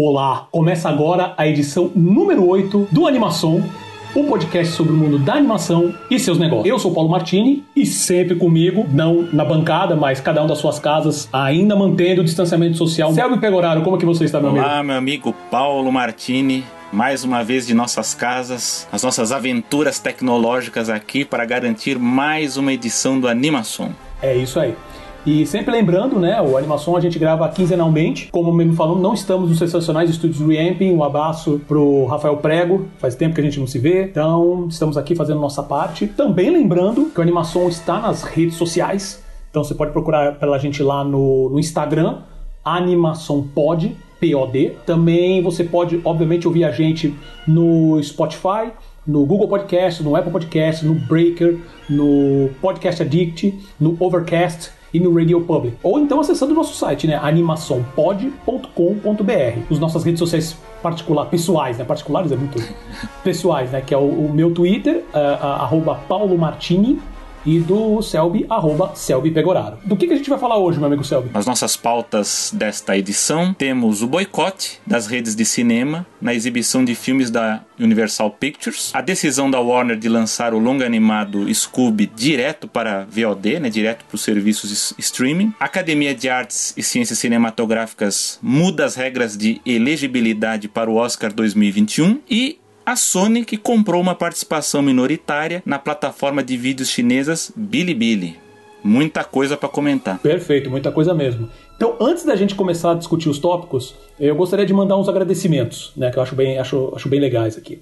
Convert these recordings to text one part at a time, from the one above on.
Olá! Começa agora a edição número 8 do Animação, um podcast sobre o mundo da animação e seus negócios. Eu sou o Paulo Martini e sempre comigo, não na bancada, mas cada um das suas casas, ainda mantendo o distanciamento social. Selvio Pegoraro, como é que você está, meu amigo? Olá, meu amigo Paulo Martini. Mais uma vez de nossas casas, as nossas aventuras tecnológicas aqui para garantir mais uma edição do Animação. É isso aí. E sempre lembrando, né, o Animação a gente grava quinzenalmente. Como mesmo falando, não estamos nos sensacionais estúdios Reamping. Um abraço pro Rafael Prego, faz tempo que a gente não se vê. Então, estamos aqui fazendo nossa parte. Também lembrando que o Animação está nas redes sociais. Então, você pode procurar pela gente lá no Instagram, animaçãopod, P-O-D. Também você pode, obviamente, ouvir a gente no Spotify, no Google Podcast, no Apple Podcast, no Breaker, no Podcast Addict, no Overcast e no Radio Public. Ou então acessando o nosso site, né? animaçãopod.com.br. As nossas redes sociais pessoais, né? Particulares é muito... pessoais, né? Que é o meu Twitter, arroba Paulo Martini, e do Selby, arroba Selby Pegoraro. Do que a gente vai falar hoje, meu amigo Selby? Nas nossas pautas desta edição, temos o boicote das redes de cinema na exibição de filmes da Universal Pictures, a decisão da Warner de lançar o longa animado Scooby direto para VOD, né, direto para os serviços streaming, a Academia de Artes e Ciências Cinematográficas muda as regras de elegibilidade para o Oscar 2021 e a Sony, que comprou uma participação minoritária na plataforma de vídeos chinesas Bilibili. Muita coisa para comentar. Perfeito, muita coisa mesmo. Então, antes da gente começar a discutir os tópicos, eu gostaria de mandar uns agradecimentos, né, que eu acho bem legais aqui.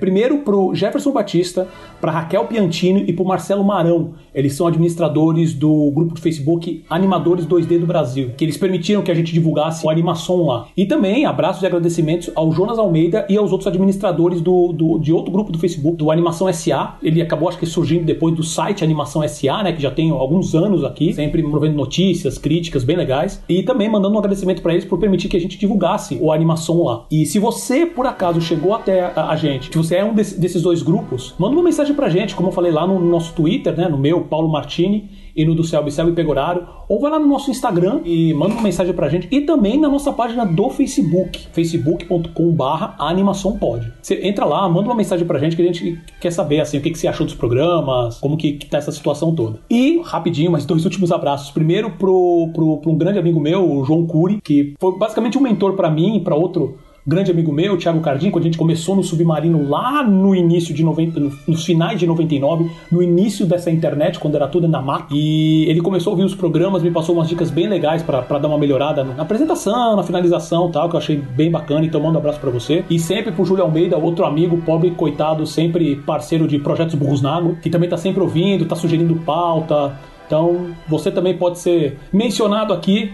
Primeiro, para o Jefferson Batista, para Raquel Piantino e para o Marcelo Marão. Eles são administradores do grupo de Facebook Animadores 2D do Brasil, que eles permitiram que a gente divulgasse o Animação lá. E também, abraços e agradecimentos ao Jonas Almeida e aos outros administradores de outro grupo do Facebook, do Animação SA. Ele acabou, acho que, surgindo depois do site Animação SA, né, que já tem alguns anos aqui, sempre movendo notícias, críticas bem legais, e também mandando um agradecimento para eles por permitir que a gente divulgasse o Animação lá. E se você, por acaso, chegou até a gente, se você é um desses dois grupos, manda uma mensagem pra gente, como eu falei lá no nosso Twitter, né, no meu, Paulo Martini, e no do Selby Pegoraro, ou vai lá no nosso Instagram e manda uma mensagem pra gente, e também na nossa página do Facebook, facebook.com/animaçãopod. Você entra lá, manda uma mensagem pra gente, que a gente quer saber, assim, o que você achou dos programas, como que tá essa situação toda. E, rapidinho, mas dois últimos abraços. Primeiro pro um grande amigo meu, o João Cury, que foi basicamente um mentor pra mim e pra outro grande amigo meu, Thiago Cardim, quando a gente começou no Submarino lá no início de 90, nos finais de 99, no início dessa internet, quando era tudo na mata. E ele começou a ouvir os programas, me passou umas dicas bem legais pra dar uma melhorada na apresentação, na finalização e tal, que eu achei bem bacana. Então, mando um abraço pra você. E sempre pro Júlio Almeida, outro amigo, pobre coitado, sempre parceiro de Projetos Burros na Água, que também tá sempre ouvindo, tá sugerindo pauta. Então, você também pode ser mencionado aqui.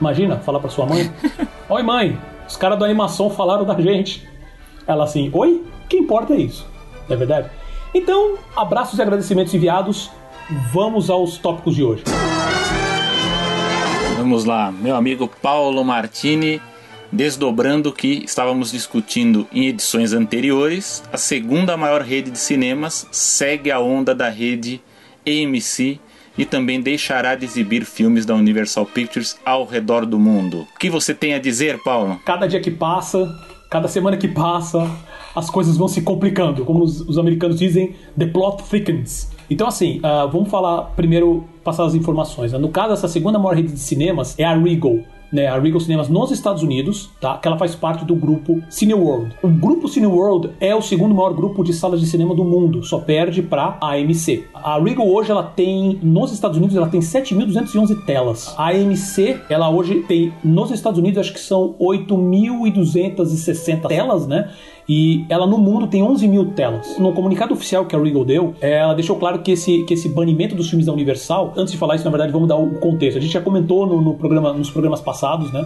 Imagina, falar pra sua mãe. Oi, mãe! Os caras da Animação falaram da gente. Ela assim, oi? O que importa é isso. Não é verdade? Então, abraços e agradecimentos enviados. Vamos aos tópicos de hoje. Vamos lá. Meu amigo Paulo Martini, desdobrando o que estávamos discutindo em edições anteriores, a segunda maior rede de cinemas segue a onda da rede AMC e também deixará de exibir filmes da Universal Pictures ao redor do mundo. O que você tem a dizer, Paulo? Cada dia que passa, cada semana que passa, as coisas vão se complicando. Como os americanos dizem, the plot thickens. Então, assim, vamos falar primeiro, passar as informações, né? No caso, essa segunda maior rede de cinemas é a Regal, né? A Regal Cinemas nos Estados Unidos, tá? Que ela faz parte do grupo Cineworld. O grupo Cineworld é o segundo maior grupo de salas de cinema do mundo, só perde para a AMC. A Regal hoje, ela tem, nos Estados Unidos, ela tem 7.211 telas. A AMC, ela hoje tem, nos Estados Unidos, acho que são 8.260 telas, né? E ela no mundo tem 11 mil telas. No comunicado oficial que a Regal deu, ela deixou claro que esse banimento dos filmes da Universal... Antes de falar isso, na verdade, vamos dar o contexto. A gente já comentou nos programas passados, né,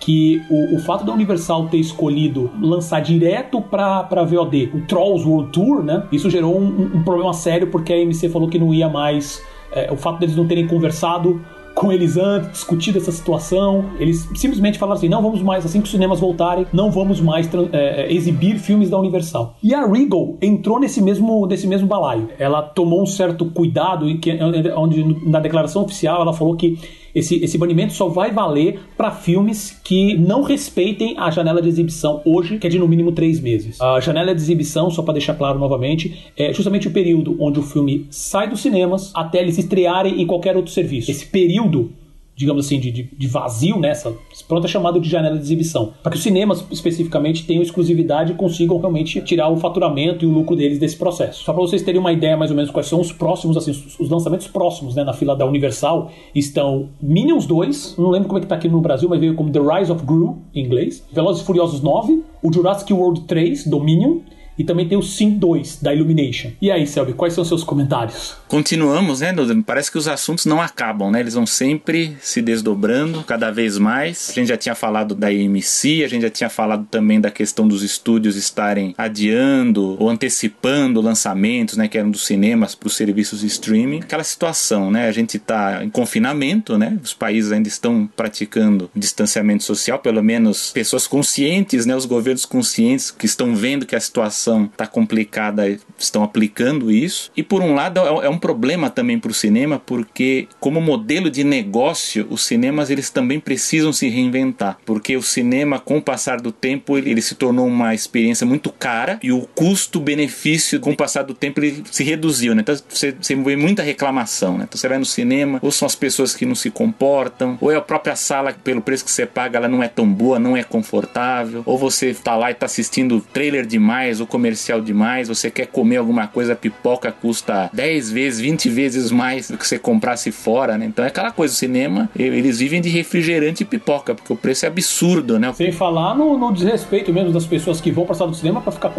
que o fato da Universal ter escolhido lançar direto pra VOD o Trolls World Tour, né, isso gerou um problema sério, porque a AMC falou que não ia mais... o fato deles não terem conversado com eles antes, discutido essa situação, eles simplesmente falaram assim, não vamos mais, assim que os cinemas voltarem, não vamos mais exibir filmes da Universal. E a Regal entrou nesse mesmo balaio. Ela tomou um certo cuidado, onde na declaração oficial ela falou que Esse banimento só vai valer para filmes que não respeitem a janela de exibição hoje, que é de no mínimo 3 meses. A janela de exibição, só para deixar claro novamente, é justamente o período onde o filme sai dos cinemas até eles estrearem em qualquer outro serviço. Esse período, digamos assim, de vazio nessa, pronto, é chamado de janela de exibição, para que os cinemas especificamente tenham exclusividade e consigam realmente tirar o faturamento e o lucro deles desse processo. Só para vocês terem uma ideia mais ou menos quais são os próximos, assim, os lançamentos próximos, né, na fila da Universal, estão Minions 2, não lembro como é que tá aqui no Brasil, mas veio como The Rise of Gru, em inglês, Velozes e Furiosos 9, o Jurassic World 3, Dominion, e também tem o Sim 2, da Illumination. E aí, Selby, quais são os seus comentários? Continuamos, né, Dudu? Parece que os assuntos não acabam, né? Eles vão sempre se desdobrando, cada vez mais. A gente já tinha falado da AMC, a gente já tinha falado também da questão dos estúdios estarem adiando ou antecipando lançamentos, né, que eram dos cinemas para os serviços de streaming. Aquela situação, né? A gente está em confinamento, né? Os países ainda estão praticando distanciamento social, pelo menos pessoas conscientes, né? Os governos conscientes que estão vendo que a situação está complicada, estão aplicando isso. E por um lado é um problema também para o cinema, porque como modelo de negócio, os cinemas eles também precisam se reinventar, porque o cinema com o passar do tempo ele se tornou uma experiência muito cara e o custo-benefício com o passar do tempo ele se reduziu, né? Então você vê muita reclamação, né? Então você vai no cinema, ou são as pessoas que não se comportam, ou é a própria sala que pelo preço que você paga ela não é tão boa, não é confortável, ou você está lá e está assistindo trailer demais ou comercial demais, você quer comer alguma coisa, a pipoca custa 10 vezes, 20 vezes mais do que você comprasse fora, né? Então é aquela coisa, o cinema, eles vivem de refrigerante e pipoca, porque o preço é absurdo, né? Sem falar no desrespeito mesmo das pessoas que vão pra sala do cinema pra ficar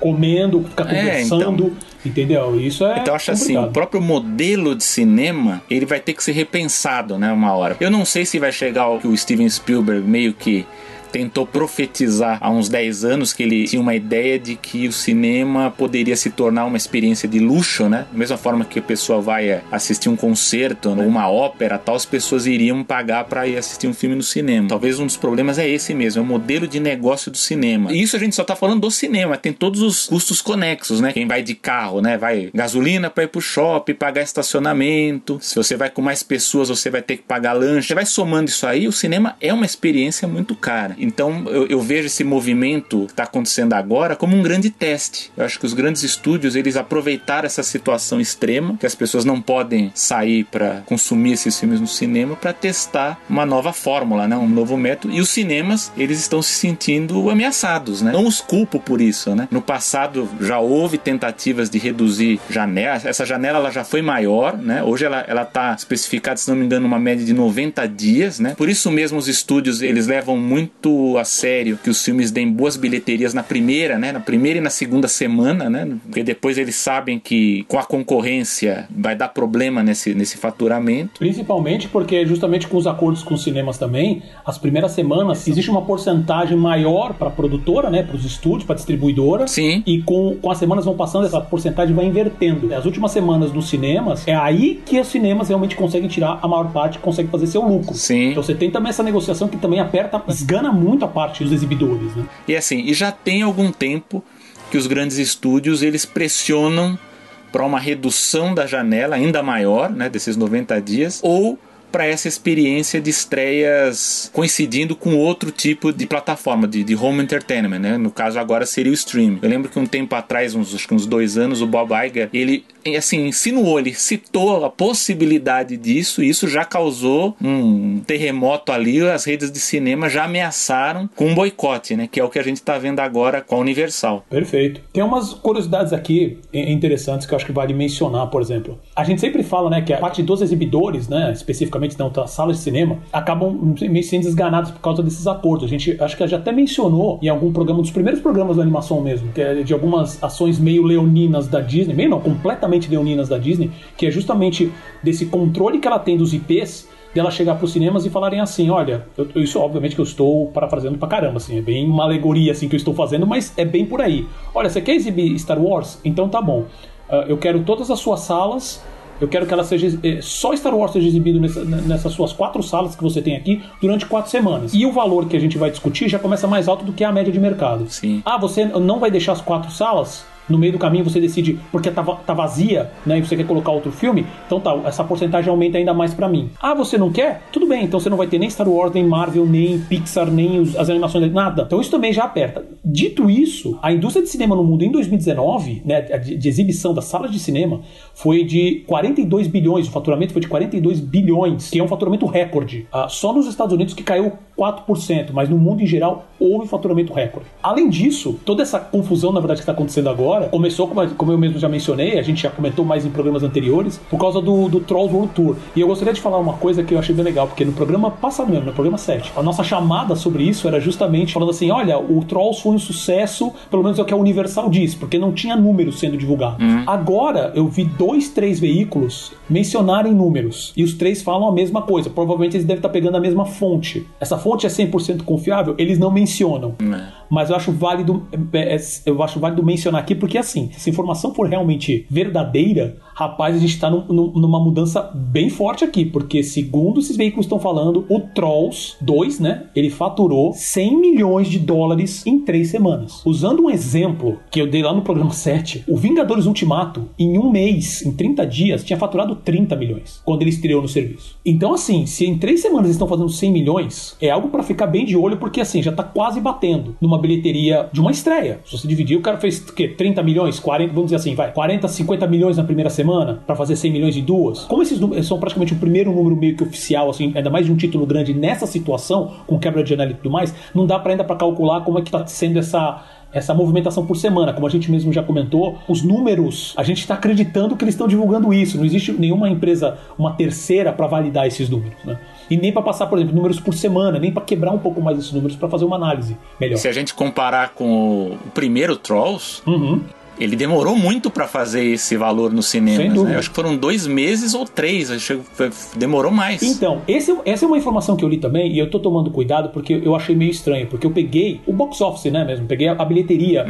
comendo, ficar conversando, entendeu? Isso é então, acho complicado. Assim, o próprio modelo de cinema, ele vai ter que ser repensado, né, uma hora. Eu não sei se vai chegar o que o Steven Spielberg meio que tentou profetizar há uns 10 anos, que ele tinha uma ideia de que o cinema poderia se tornar uma experiência de luxo, né? Da mesma forma que a pessoa vai assistir um concerto, né, uma ópera, tal, as pessoas iriam pagar para ir assistir um filme no cinema. Talvez um dos problemas é esse mesmo, é o modelo de negócio do cinema. E isso a gente só tá falando do cinema, tem todos os custos conexos, né? Quem vai de carro, né, vai gasolina para ir pro shopping, pagar estacionamento. Se você vai com mais pessoas, você vai ter que pagar lanche. Você vai somando isso aí, o cinema é uma experiência muito cara. Então eu vejo esse movimento que está acontecendo agora como um grande teste. Eu acho que os grandes estúdios, eles aproveitaram essa situação extrema, que as pessoas não podem sair para consumir esses filmes no cinema, para testar uma nova fórmula, né? Um novo método. E os cinemas, eles estão se sentindo ameaçados, né? Não os culpo por isso, né? No passado já houve tentativas de reduzir janela. Essa janela ela já foi maior, né? Hoje ela está especificada, se não me engano, uma média de 90 dias, né? Por isso mesmo os estúdios, eles levam muito a sério que os filmes deem boas bilheterias na primeira, né? Na primeira e na segunda semana, né? Porque depois eles sabem que com a concorrência vai dar problema nesse faturamento. Principalmente porque justamente com os acordos com os cinemas também, as primeiras semanas existe uma porcentagem maior para a produtora, né? Para os estúdios, para a distribuidora. Sim. E com as semanas vão passando, essa porcentagem vai invertendo. As últimas semanas nos cinemas, é aí que os cinemas realmente conseguem tirar a maior parte, conseguem fazer seu lucro. Sim. Então você tem também essa negociação que também aperta, esgana muito a parte dos exibidores, né? E assim, e já tem algum tempo que os grandes estúdios, eles pressionam para uma redução da janela ainda maior, né, desses 90 dias, ou para essa experiência de estreias coincidindo com outro tipo de plataforma, de home entertainment, né? No caso agora seria o streaming. Eu lembro que um tempo atrás, acho que uns 2 anos, o Bob Iger, ele assim, insinuou, ele citou a possibilidade disso, e isso já causou um terremoto ali, as redes de cinema já ameaçaram com um boicote, né? Que é o que a gente está vendo agora com a Universal. Perfeito. Tem umas curiosidades aqui interessantes que eu acho que vale mencionar, por exemplo. A gente sempre fala, né, que a parte dos exibidores, né, especificamente então, as salas de cinema, acabam meio sendo desganadas por causa desses acordos. A gente acho que já até mencionou em algum programa, dos primeiros programas da animação mesmo, que é de algumas ações meio leoninas da Disney, meio não, completamente leoninas da Disney, que é justamente desse controle que ela tem dos IPs, dela chegar para os cinemas e falarem assim, olha, isso obviamente que eu estou parafraseando pra caramba, assim, é bem uma alegoria assim que eu estou fazendo, mas é bem por aí. Olha, você quer exibir Star Wars? Então tá bom. Eu quero todas as suas salas, eu quero que ela seja, só Star Wars seja exibido nessas suas 4 salas que você tem aqui durante 4 semanas. E o valor que a gente vai discutir já começa mais alto do que a média de mercado. Sim. Ah, você não vai deixar as 4 salas? no meio do caminho você decide, porque tá vazia, né, e você quer colocar outro filme, então tá, essa porcentagem aumenta ainda mais pra mim. Ah, você não quer? Tudo bem, então você não vai ter nem Star Wars, nem Marvel, nem Pixar, nem as animações, nada. Então isso também já aperta. Dito isso, a indústria de cinema no mundo em 2019, né, de exibição das salas de cinema, foi de 42 bilhões, o faturamento foi de 42 bilhões, que é um faturamento recorde. Só nos Estados Unidos que caiu 4%, mas no mundo em geral houve faturamento recorde. Além disso, toda essa confusão, na verdade, que está acontecendo agora, começou, como eu mesmo já mencionei, a gente já comentou mais em programas anteriores, por causa do Trolls World Tour. E eu gostaria de falar uma coisa que eu achei bem legal, porque no programa passado mesmo, no programa 7, a nossa chamada sobre isso era justamente falando assim, olha, o Trolls foi um sucesso, pelo menos é o que a Universal diz, porque não tinha números sendo divulgados. Agora, eu vi 3 veículos mencionarem números, e os 3 falam a mesma coisa. Provavelmente eles devem estar pegando a mesma fonte. Essa fonte é 100% confiável? Eles não mencionam. Mas eu acho válido mencionar aqui, porque assim, se a informação for realmente verdadeira, rapaz, a gente está numa mudança bem forte aqui, porque segundo esses veículos estão falando, o Trolls 2, né, ele faturou $100 milhões em 3 semanas. Usando um exemplo que eu dei lá no programa 7, o Vingadores Ultimato, em um mês, em 30 dias, tinha faturado 30 milhões, quando ele estreou no serviço. Então assim, se em 3 semanas eles estão fazendo 100 milhões, é algo para ficar bem de olho, porque assim, já tá quase batendo numa bilheteria de uma estreia. Se você dividir, o cara fez o quê? 30 milhões? 40, vamos dizer assim, vai. 40, 50 milhões na primeira semana para fazer 100 milhões em 2. Como esses números são praticamente o primeiro número meio que oficial, assim, ainda mais de um título grande nessa situação, com quebra de janela e tudo mais, não dá para ainda para calcular como é que tá sendo essa movimentação por semana. Como a gente mesmo já comentou, os números, a gente está acreditando que eles estão divulgando isso. Não existe nenhuma empresa, uma terceira, para validar esses números, né? E nem para passar, por exemplo, números por semana, nem para quebrar um pouco mais esses números, para fazer uma análise melhor. Se a gente comparar com o primeiro Trolls, ele demorou muito para fazer esse valor no cinema, né? Acho que foram 2 meses ou 3, acho que demorou mais. Então, essa é uma informação que eu li também, e eu tô tomando cuidado porque eu achei meio estranho, porque eu peguei o box office, né, mesmo, peguei a bilheteria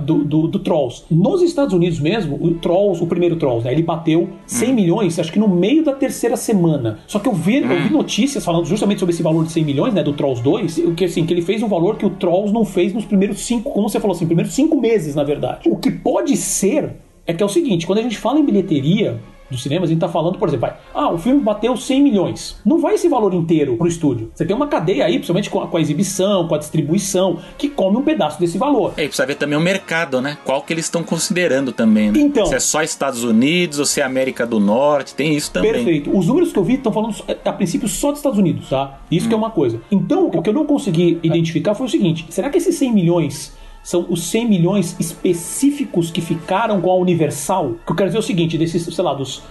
do Trolls. Nos Estados Unidos mesmo, o primeiro Trolls, né, ele bateu 100 milhões, acho que no meio da terceira semana. Só que eu vi notícias falando justamente sobre esse valor de 100 milhões, né, do Trolls 2, que assim, que ele fez um valor que o Trolls não fez nos primeiros 5, como você falou assim, primeiros 5 meses, na verdade. O que pode ser é que é o seguinte, quando a gente fala em bilheteria dos cinemas, a gente tá falando, por exemplo, o filme bateu 100 milhões. Não vai esse valor inteiro pro estúdio. Você tem uma cadeia aí, principalmente com a exibição, com a distribuição, que come um pedaço desse valor. E precisa ver também o mercado, né? Qual que eles estão considerando também, né? Então, se é só Estados Unidos ou se é América do Norte, tem isso também. Perfeito. Os números que eu vi estão falando, a princípio, só dos Estados Unidos, tá? Isso que é uma coisa. Então, o que eu não consegui identificar foi o seguinte, será que esses 100 milhões... são os 100 milhões específicos que ficaram com a Universal? Que eu quero dizer o seguinte, desses, sei lá, dos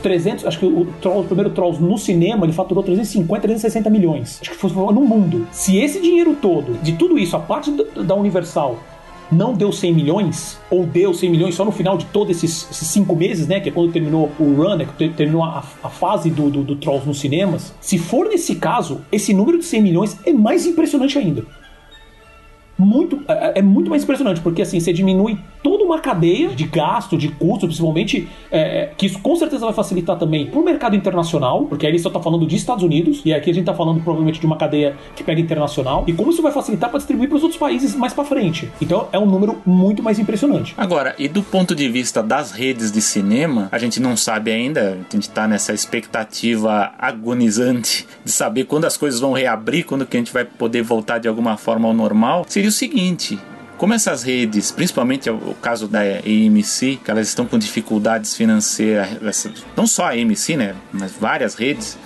300... acho que o primeiro Trolls no cinema, ele faturou 350, 360 milhões. Acho que foi no mundo. Se esse dinheiro todo, de tudo isso, a parte da Universal... não deu 100 milhões, ou deu 100 milhões só no final de todos esses 5 meses, né, que é quando terminou o run, né, que terminou a fase do Trolls nos cinemas. Se for nesse caso, esse número de 100 milhões é mais impressionante ainda. É muito mais impressionante, porque assim, você diminui toda uma cadeia de gasto, de custo, principalmente, que isso com certeza vai facilitar também pro mercado internacional, porque aí ele só tá falando de Estados Unidos, e aqui a gente tá falando provavelmente de uma cadeia que pega internacional, e como isso vai facilitar para distribuir pros outros países mais pra frente. Então é um número muito mais impressionante. Agora, e do ponto de vista das redes de cinema, a gente não sabe ainda, a gente tá nessa expectativa agonizante de saber quando as coisas vão reabrir, quando que a gente vai poder voltar de alguma forma ao normal. Seria o seguinte, como essas redes, principalmente o caso da AMC, que elas estão com dificuldades financeiras, não só a AMC, né, mas várias redes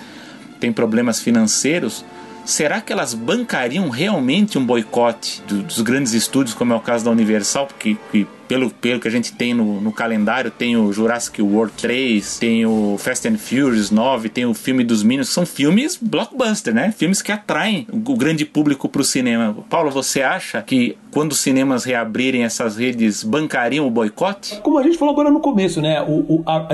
têm problemas financeiros, será que elas bancariam realmente um boicote dos grandes estúdios, como é o caso da Universal, que pelo que a gente tem no calendário, tem o Jurassic World 3, tem o Fast and Furious 9, tem o filme dos Minions, que são filmes blockbuster, né? Filmes que atraem o grande público pro cinema. Paulo, você acha que quando os cinemas reabrirem, essas redes bancariam o boicote? Como a gente falou agora no começo, né?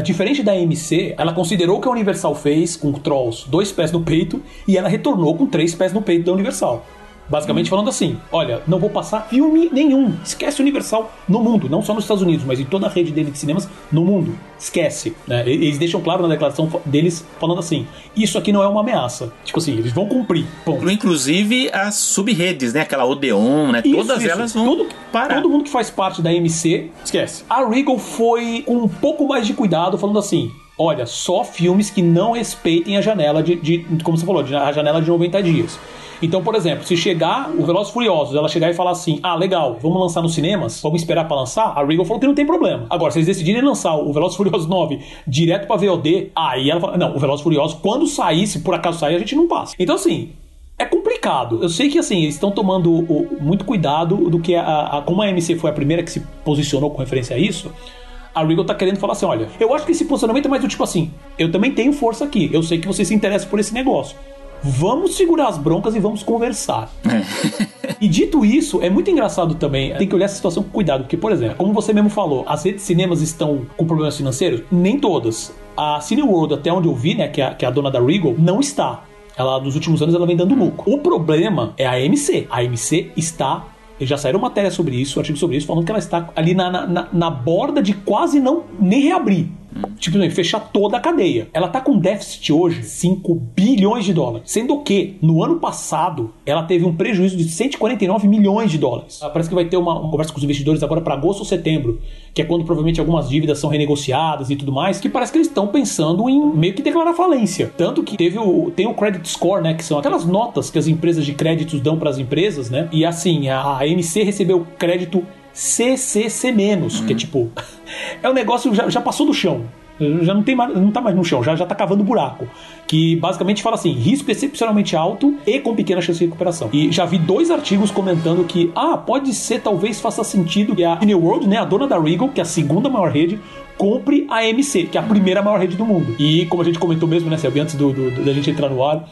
Diferente da AMC, ela considerou que a Universal fez com Trolls 2 pés no peito, e ela retornou com 3 pés no peito da Universal. Basicamente falando assim, olha, não vou passar filme nenhum, esquece Universal no mundo, não só nos Estados Unidos, mas em toda a rede dele de cinemas no mundo, esquece, né? Eles deixam claro na declaração deles, falando assim, isso aqui não é uma ameaça, tipo assim, eles vão cumprir, ponto. Inclusive as sub-redes, né, aquela Odeon, né, isso, todas isso, elas vão parar. Todo mundo que faz parte da AMC, esquece. A Regal foi com um pouco mais de cuidado, falando assim, olha, só filmes que não respeitem a janela de como você falou, a janela de 90 dias. Então, por exemplo, se chegar o Velozes e Furiosos, ela chegar e falar assim, ah, legal, vamos lançar nos cinemas, vamos esperar pra lançar, a Regal falou que não tem problema. Agora, se eles decidirem lançar o Velozes e Furiosos 9 direto pra VOD, aí ela fala, não, o Velozes e Furiosos, quando sair, se por acaso sair, a gente não passa. Então, assim, é complicado. Eu sei que, assim, eles estão tomando muito cuidado do que como a AMC foi a primeira que se posicionou com referência a isso, a Regal tá querendo falar assim, olha, eu acho que esse posicionamento é mais do tipo assim, eu também tenho força aqui, eu sei que você se interessa por esse negócio. Vamos segurar as broncas e vamos conversar. E dito isso, é muito engraçado também, tem que olhar essa situação com cuidado, porque, por exemplo, como você mesmo falou, as redes de cinemas estão com problemas financeiros? Nem todas. A Cineworld, até onde eu vi, né, que é a dona da Regal, não está. Ela, nos últimos anos, ela vem dando lucro. O problema é a AMC. A AMC está... Já saíram matéria sobre isso, artigo sobre isso, falando que ela está ali na borda de quase não nem reabrir. Tipo, fechar toda a cadeia. Ela tá com déficit hoje, 5 bilhões de dólares. Sendo que, no ano passado, ela teve um prejuízo de 149 milhões de dólares. Parece que vai ter uma conversa com os investidores agora para agosto ou setembro, que é quando provavelmente algumas dívidas são renegociadas e tudo mais, que parece que eles estão pensando em meio que declarar falência. Tanto que tem o credit score, né, que são aquelas notas que as empresas de créditos dão para as empresas, né? E assim, a AMC recebeu crédito CCC-, que é tipo... É um negócio que já passou do chão. Já não tá mais no chão, já tá cavando buraco. Que basicamente fala assim, risco excepcionalmente alto e com pequena chance de recuperação. E já vi 2 artigos comentando que, pode ser, talvez faça sentido que a Cineworld, né, a dona da Regal, que é a segunda maior rede, compre a AMC, que é a primeira maior rede do mundo. E como a gente comentou mesmo, né, Selvio, antes da gente entrar no ar...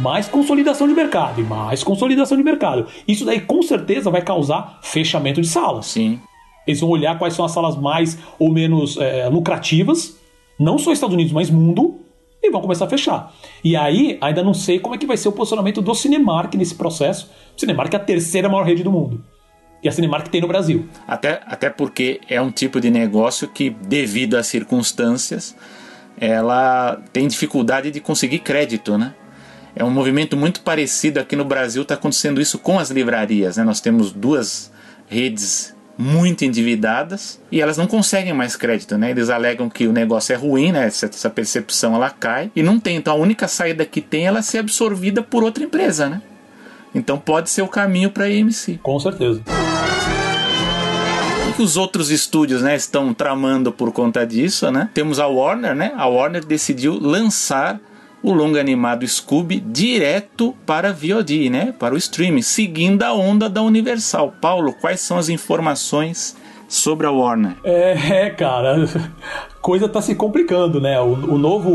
Mais consolidação de mercado. Isso daí com certeza vai causar fechamento de salas. Sim. Eles vão olhar quais são as salas mais ou menos lucrativas, não só Estados Unidos, mas mundo, e vão começar a fechar. E aí, ainda não sei como é que vai ser o posicionamento do Cinemark nesse processo. O Cinemark é a terceira maior rede do mundo. E a Cinemark tem no Brasil. Até porque é um tipo de negócio que, devido às circunstâncias, ela tem dificuldade de conseguir crédito, né? É um movimento muito parecido aqui no Brasil, está acontecendo isso com as livrarias, né? Nós temos 2 redes muito endividadas e elas não conseguem mais crédito, né? Eles alegam que o negócio é ruim, né? Essa percepção ela cai e não tem. Então a única saída que tem é ela ser absorvida por outra empresa, né? Então pode ser o caminho para a AMC. Com certeza. O que os outros estúdios, né, estão tramando por conta disso, né? Temos a Warner, né? A Warner decidiu lançar o longa animado Scooby direto para VOD, né? Para o streaming, seguindo a onda da Universal. Paulo, quais são as informações sobre a Warner? Cara, coisa tá se complicando, né? O novo...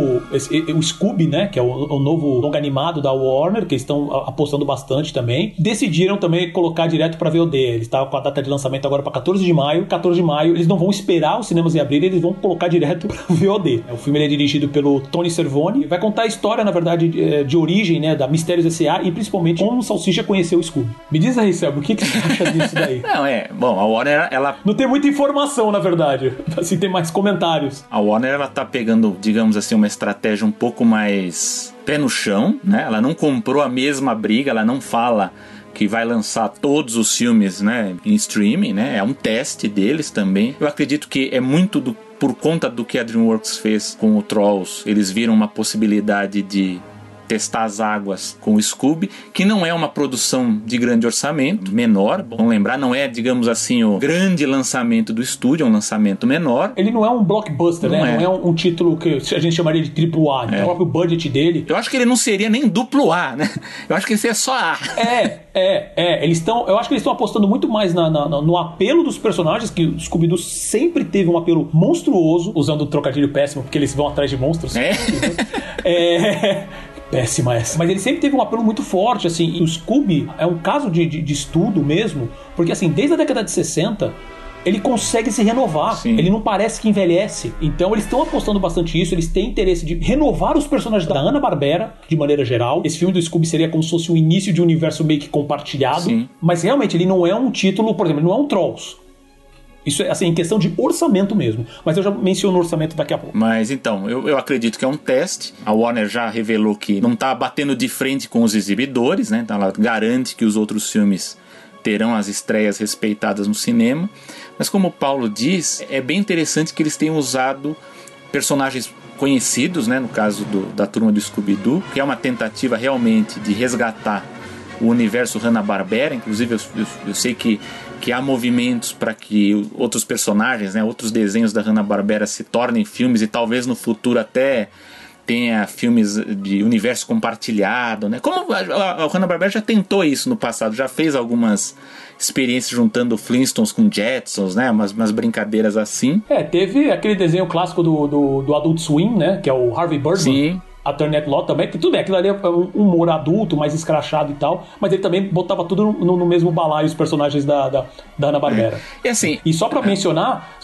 O Scooby, né? Que é o novo longa animado da Warner, que eles estão apostando bastante também. Decidiram também colocar direto para VOD. Eles estavam com a data de lançamento agora para 14 de maio. 14 de maio, eles não vão esperar os cinemas reabrirem, eles vão colocar direto para VOD. O filme é dirigido pelo Tony Cervone. Vai contar a história, na verdade, de origem, né? Da Mistérios S.A. e principalmente como o Salsicha conheceu o Scooby. Me diz aí, Selby, o que você acha disso daí? Não, Bom, a Warner, ela... Não tem muita informação, na verdade. Assim, tem mais comentários. A Warner, ela tá pegando, digamos assim, uma estratégia um pouco mais pé no chão, né? Ela não comprou a mesma briga, ela não fala que vai lançar todos os filmes, né, em streaming, né? É um teste deles também. Eu acredito que é muito por conta do que a DreamWorks fez com o Trolls. Eles viram uma possibilidade de testar as águas com o Scooby, que não é uma produção de grande orçamento, menor, vamos lembrar, não é, digamos assim, o grande lançamento do estúdio, é um lançamento menor. Ele não é um blockbuster, não, né? Não é um título que a gente chamaria de AAA, o próprio budget dele. Eu acho que ele não seria nem duplo A, né? Eu acho que ele seria só A. Eu acho que eles estão apostando muito mais no apelo dos personagens, que o Scooby-Doo sempre teve um apelo monstruoso, usando o trocadilho péssimo, porque eles vão atrás de monstros. Péssima essa. Mas ele sempre teve um apelo muito forte, assim, e o Scooby é um caso de estudo mesmo, porque assim, desde a década de 60, ele consegue se renovar. Sim. Ele não parece que envelhece. Então eles estão apostando bastante nisso. Eles têm interesse de renovar os personagens da Hanna-Barbera, de maneira geral. Esse filme do Scooby seria como se fosse o início de um universo meio que compartilhado. Sim. Mas realmente ele não é um título, por exemplo, ele não é um Trolls. Isso é assim, em questão de orçamento mesmo. Mas eu já menciono o orçamento daqui a pouco. Mas então, eu acredito que é um teste. A Warner já revelou que não está batendo de frente com os exibidores, né? Então ela garante que os outros filmes terão as estreias respeitadas no cinema. Mas como o Paulo diz, é bem interessante que eles tenham usado personagens conhecidos, né? No caso da turma do Scooby-Doo, que é uma tentativa realmente de resgatar o universo Hanna-Barbera. Inclusive eu sei que há movimentos para que outros personagens, né, outros desenhos da Hanna-Barbera se tornem filmes e talvez no futuro até tenha filmes de universo compartilhado, né? Como a Hanna-Barbera já tentou isso no passado, já fez algumas experiências juntando Flintstones com Jetsons, né? Umas brincadeiras assim. Teve aquele desenho clássico do Adult Swim, né? Que é o Harvey Birdman. Sim. A Turner Law também, que tudo bem, aquilo ali é um humor adulto, mais escrachado e tal, mas ele também botava tudo no mesmo balaio, os personagens da Hanna-Barbera. É. E assim... E só pra mencionar,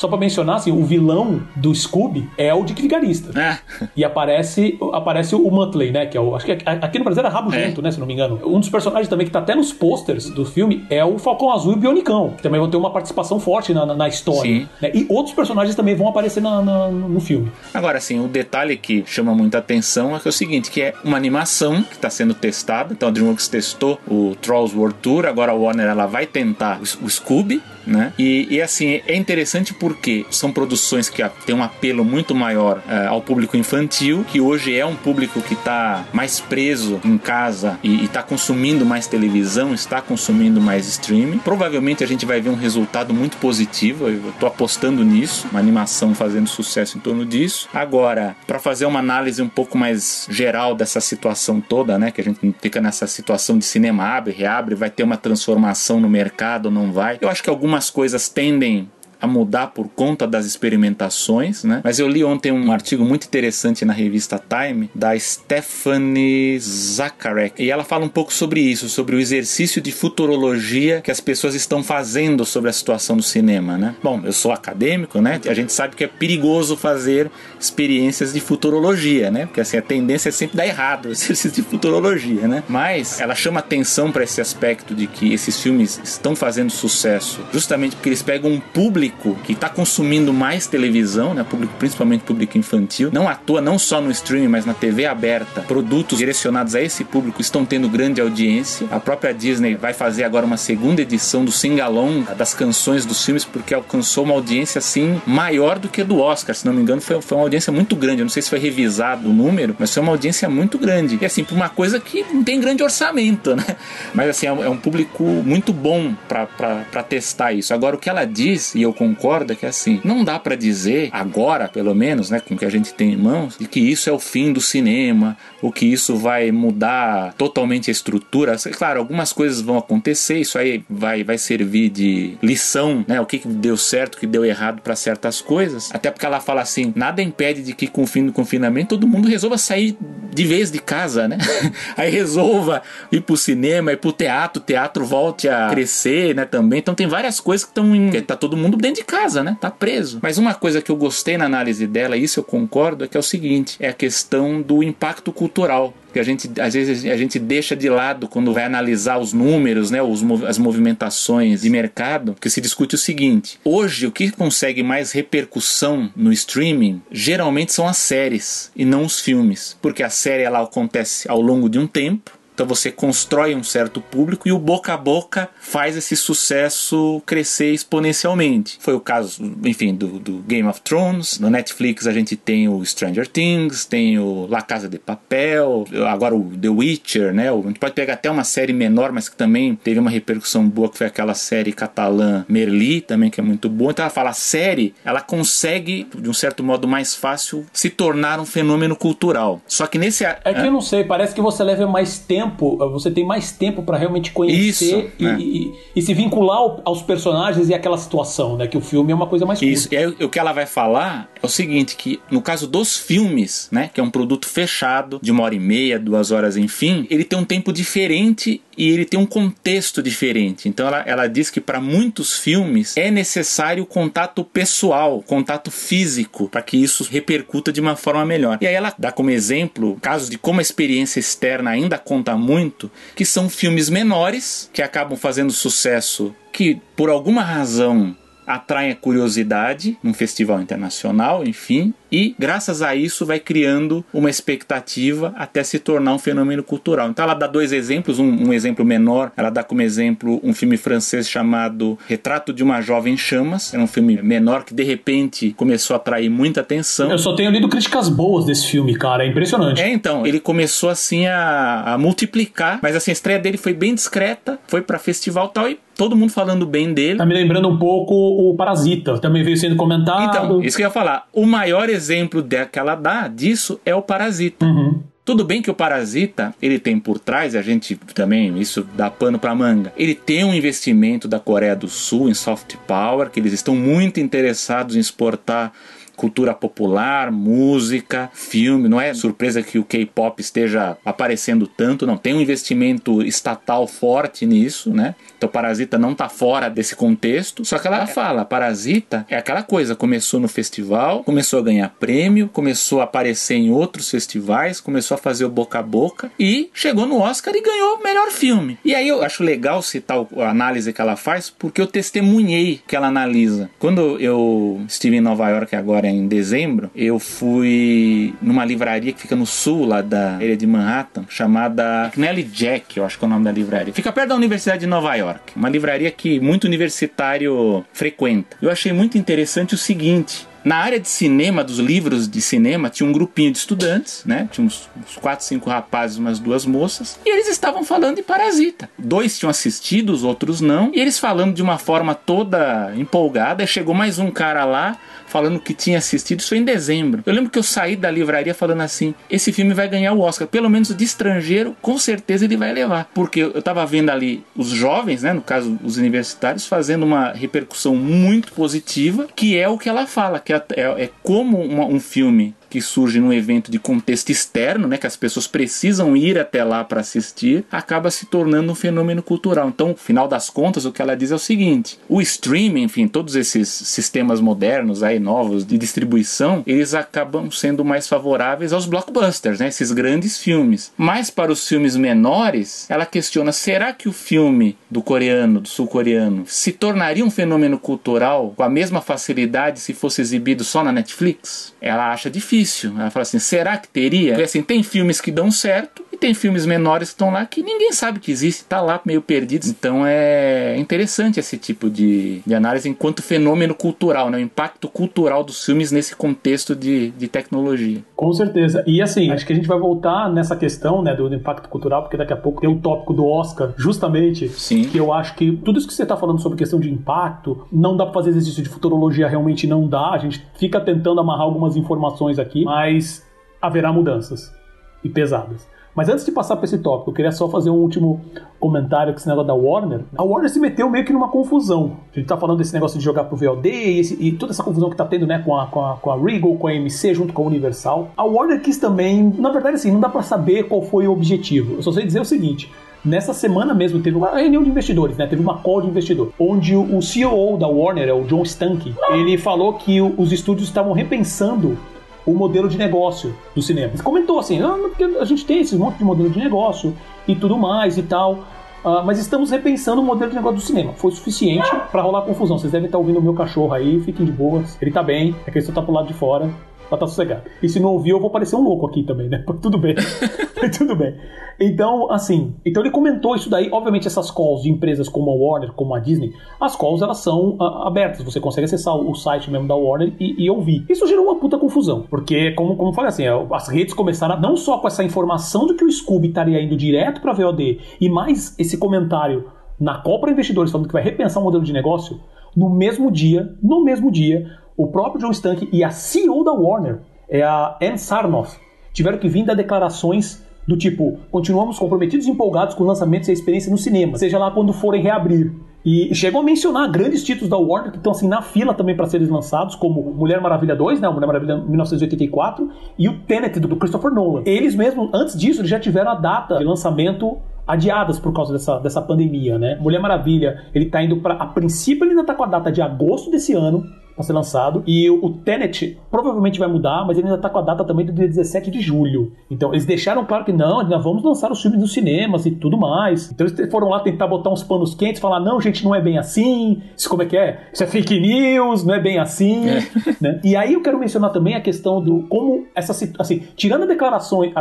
assim, o vilão do Scooby é o Dick Vigarista. É. E aparece o Muttley, né, que é o... Acho que aqui no Brasil era Rabugento, né, se não me engano. Um dos personagens também que tá até nos posters do filme é o Falcão Azul e o Bionicão, que também vão ter uma participação forte na história. Sim. Né? E outros personagens também vão aparecer no filme. Agora, assim, um detalhe que chama muita atenção é o seguinte, que é uma animação que está sendo testada. Então a DreamWorks testou o Trolls World Tour, agora a Warner ela vai tentar o Scooby, né? E assim, é interessante porque são produções que têm um apelo muito maior ao público infantil, que hoje é um público que está mais preso em casa e está consumindo mais televisão, está consumindo mais streaming. Provavelmente a gente vai ver um resultado muito positivo, eu estou apostando nisso, uma animação fazendo sucesso em torno disso. Agora, para fazer uma análise um pouco mais geral dessa situação toda, né, que a gente fica nessa situação de cinema abre, reabre, vai ter uma transformação no mercado ou não vai? Eu acho que algumas coisas tendem a mudar por conta das experimentações, né? Mas eu li ontem um artigo muito interessante na revista Time, da Stephanie Zacharek, e ela fala um pouco sobre isso, sobre o exercício de futurologia que as pessoas estão fazendo sobre a situação do cinema, né? Bom, eu sou acadêmico, né? A gente sabe que é perigoso fazer experiências de futurologia, né? Porque assim, a tendência é sempre dar errado o exercício de futurologia, né? Mas ela chama atenção para esse aspecto de que esses filmes estão fazendo sucesso justamente porque eles pegam um público que está consumindo mais televisão, né? Público, principalmente público infantil. Não à toa, não só no streaming, mas na TV aberta, produtos direcionados a esse público estão tendo grande audiência. A própria Disney vai fazer agora uma segunda edição do sing-along das canções dos filmes, porque alcançou uma audiência assim maior do que a do Oscar. Se não me engano, foi uma audiência muito grande. Eu não sei se foi revisado o número, mas foi uma audiência muito grande. E assim, por uma coisa que não tem grande orçamento, né? Mas assim, é um público muito bom para testar isso. Agora, o que ela diz, e eu concordo, que assim, não dá pra dizer agora, pelo menos, né, com o que a gente tem em mãos, de que isso é o fim do cinema, ou que isso vai mudar totalmente a estrutura. Claro, algumas coisas vão acontecer, isso aí vai servir de lição, né, o que deu certo, o que deu errado pra certas coisas, até porque ela fala assim, nada impede de que com o fim do confinamento todo mundo resolva sair de vez de casa, né, aí resolva ir pro cinema, ir pro teatro, o teatro volte a crescer, né, também. Então tem várias coisas que estão em... tá todo mundo dentro de casa, né? Tá preso. Mas uma coisa que eu gostei na análise dela, e isso eu concordo, é que é o seguinte, é a questão do impacto cultural, que a gente, às vezes a gente deixa de lado quando vai analisar os números, né, as movimentações de mercado, que se discute o seguinte, hoje o que consegue mais repercussão no streaming geralmente são as séries e não os filmes, porque a série ela acontece ao longo de um tempo. Então você constrói um certo público e o boca a boca faz esse sucesso crescer exponencialmente. Foi o caso, enfim, do Game of Thrones. No Netflix a gente tem o Stranger Things, tem o La Casa de Papel, agora o The Witcher, né? A gente pode pegar até uma série menor, mas que também teve uma repercussão boa, que foi aquela série catalã Merli, também, que é muito boa. Então ela fala, a série, ela consegue, de um certo modo mais fácil, se tornar um fenômeno cultural. Só que nesse... É que eu não sei, parece que você leva mais tempo. Você tem mais tempo para realmente conhecer isso, né? e se vincular aos personagens e àquela situação, né? Que o filme é uma coisa mais curta. Isso. E aí, o que ela vai falar é o seguinte, que no caso dos filmes, né, que é um produto fechado de 1h30, 2h, enfim, ele tem um tempo diferente e ele tem um contexto diferente. Então ela diz que para muitos filmes é necessário contato pessoal, contato físico, para que isso repercuta de uma forma melhor. E aí ela dá como exemplo casos de como a experiência externa ainda conta muito, que são filmes menores que acabam fazendo sucesso, que por alguma razão atrai a curiosidade num festival internacional, enfim, e graças a isso vai criando uma expectativa até se tornar um fenômeno cultural. Então ela dá dois exemplos, um exemplo menor, ela dá como exemplo um filme francês chamado Retrato de uma Jovem em Chamas, era um filme menor que de repente começou a atrair muita atenção. Eu só tenho lido críticas boas desse filme, cara, é impressionante. Então, ele começou assim a multiplicar, mas assim, a estreia dele foi bem discreta, foi pra festival e tal, e todo mundo falando bem dele. Tá me lembrando um pouco o Parasita, também veio sendo comentado. Então, isso que eu ia falar. O maior exemplo que ela dá disso é o Parasita. Uhum. Tudo bem que o Parasita, ele tem por trás, a gente também, isso dá pano pra manga, ele tem um investimento da Coreia do Sul em soft power, que eles estão muito interessados em exportar cultura popular, música, filme. Não é surpresa que o K-pop esteja aparecendo tanto, não. Tem um investimento estatal forte nisso, né? Então Parasita não tá fora desse contexto. Só que ela fala, Parasita é aquela coisa, começou no festival, começou a ganhar prêmio, começou a aparecer em outros festivais, começou a fazer o boca a boca e chegou no Oscar e ganhou o melhor filme. E aí eu acho legal citar a análise que ela faz, porque eu testemunhei que ela analisa. Quando eu estive em Nova York agora, em dezembro, eu fui numa livraria que fica no sul lá da área de Manhattan, chamada McNally Jackson, eu acho que é o nome da livraria. Fica perto da Universidade de Nova York. Uma livraria que muito universitário frequenta. Eu achei muito interessante o seguinte: na área de cinema, dos livros de cinema, tinha um grupinho de estudantes, né? Tinha uns 4, 5 rapazes e umas 2 moças. E eles estavam falando de Parasita. 2 tinham assistido, os outros não. E eles falando de uma forma toda empolgada. Chegou mais um cara lá falando que tinha assistido. Isso foi em dezembro. Eu lembro que eu saí da livraria falando assim: esse filme vai ganhar o Oscar. Pelo menos de estrangeiro, com certeza ele vai levar. Porque eu tava vendo ali os jovens, né? No caso, os universitários, fazendo uma repercussão muito positiva, que é o que ela fala, que é como um filme que surge num evento de contexto externo, né, que as pessoas precisam ir até lá para assistir, acaba se tornando um fenômeno cultural. Então, no final das contas, o que ela diz é o seguinte: o streaming, enfim, todos esses sistemas modernos aí, novos, de distribuição, eles acabam sendo mais favoráveis aos blockbusters, né, esses grandes filmes. Mas para os filmes menores, ela questiona, será que o filme do sul-coreano, se tornaria um fenômeno cultural com a mesma facilidade se fosse exibido só na Netflix? Ela acha difícil. Ela fala assim, será que teria? Porque, assim, tem filmes que dão certo e tem filmes menores que estão lá que ninguém sabe que existe, tá lá meio perdido. Então é interessante esse tipo de análise enquanto fenômeno cultural, né? O impacto cultural dos filmes nesse contexto de tecnologia. Com certeza. E assim, acho que a gente vai voltar nessa questão, né, do impacto cultural, porque daqui a pouco tem o tópico do Oscar, justamente. Sim. Que eu acho que tudo isso que você tá falando sobre questão de impacto, não dá pra fazer exercício de futurologia, realmente não dá. A gente fica tentando amarrar algumas informações aqui, mas haverá mudanças e pesadas. Mas antes de passar para esse tópico, eu queria só fazer um último comentário que esse negócio da Warner. A Warner se meteu meio que numa confusão. A gente tá falando desse negócio de jogar pro VOD e toda essa confusão que tá tendo, né, com a Regal, com a AMC, junto com a Universal. A Warner quis também, na verdade assim, não dá para saber qual foi o objetivo. Eu só sei dizer o seguinte: nessa semana mesmo teve uma reunião de investidores, né? Teve uma call de investidor, onde o CEO da Warner, o John Stankey, ele falou que os estúdios estavam repensando o modelo de negócio do cinema. Ele comentou assim, porque a gente tem esse monte de modelo de negócio e tudo mais e tal, mas estamos repensando o modelo de negócio do cinema. Foi suficiente para rolar confusão. Vocês devem estar ouvindo o meu cachorro aí, fiquem de boas, ele tá bem, a questão tá pro lado de fora, ela tá sossegada. E se não ouvir, eu vou parecer um louco aqui também, né? Tudo bem, tudo bem. Então, assim, ele comentou isso daí. Obviamente, essas calls de empresas como a Warner, como a Disney, as calls, elas são abertas. Você consegue acessar o site mesmo da Warner e ouvir. Isso gerou uma puta confusão, porque, como eu falei assim, as redes começaram não só com essa informação de que o Scooby estaria indo direto pra VOD, e mais esse comentário na call para investidores falando que vai repensar o modelo de negócio, no mesmo dia, o próprio John Stankey e a CEO da Warner, a Ann Sarnoff, tiveram que vir dar declarações do tipo: continuamos comprometidos e empolgados com lançamentos e a experiência no cinema, seja lá quando forem reabrir. E chegou a mencionar grandes títulos da Warner que estão assim na fila também para serem lançados, como Mulher Maravilha 2, né? Mulher Maravilha 1984, e o Tenet do Christopher Nolan. Eles mesmos, antes disso, eles já tiveram a data de lançamento adiadas por causa dessa pandemia, né? Mulher Maravilha, ele tá indo pra... A princípio ele ainda tá com a data de agosto desse ano pra ser lançado, e o Tenet provavelmente vai mudar, mas ele ainda tá com a data também do dia 17 de julho. Então eles deixaram claro que não, nós vamos lançar os filmes nos cinemas e tudo mais. Então eles foram lá tentar botar uns panos quentes, falar, não, gente, não é bem assim, isso como é que é? Isso é fake news, não é bem assim, né? E aí eu quero mencionar também a questão do como essa, assim, tirando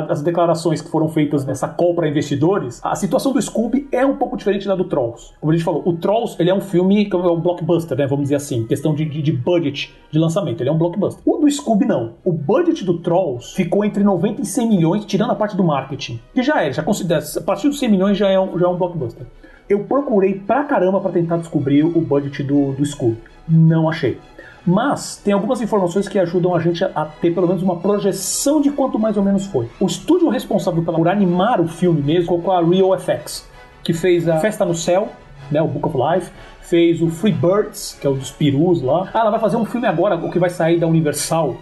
as declarações que foram feitas nessa call para investidores, a situação do Scooby é um pouco diferente da do Trolls. Como a gente falou, o Trolls, ele é um filme, é um blockbuster, né? Vamos dizer assim, questão de budget de lançamento, ele é um blockbuster. O do Scooby não. O budget do Trolls ficou entre 90 e 100 milhões, tirando a parte do marketing, que já considera, a partir dos 100 milhões já é um blockbuster. Eu procurei pra caramba pra tentar descobrir o budget do Scooby. Não achei. Mas tem algumas informações que ajudam a gente a ter pelo menos uma projeção de quanto mais ou menos foi. O estúdio responsável por animar o filme mesmo foi a Real FX, que fez a Festa no Céu, né, o Book of Life, fez o Free Birds, que é o dos perus lá. Ah, ela vai fazer um filme agora, o que vai sair da Universal,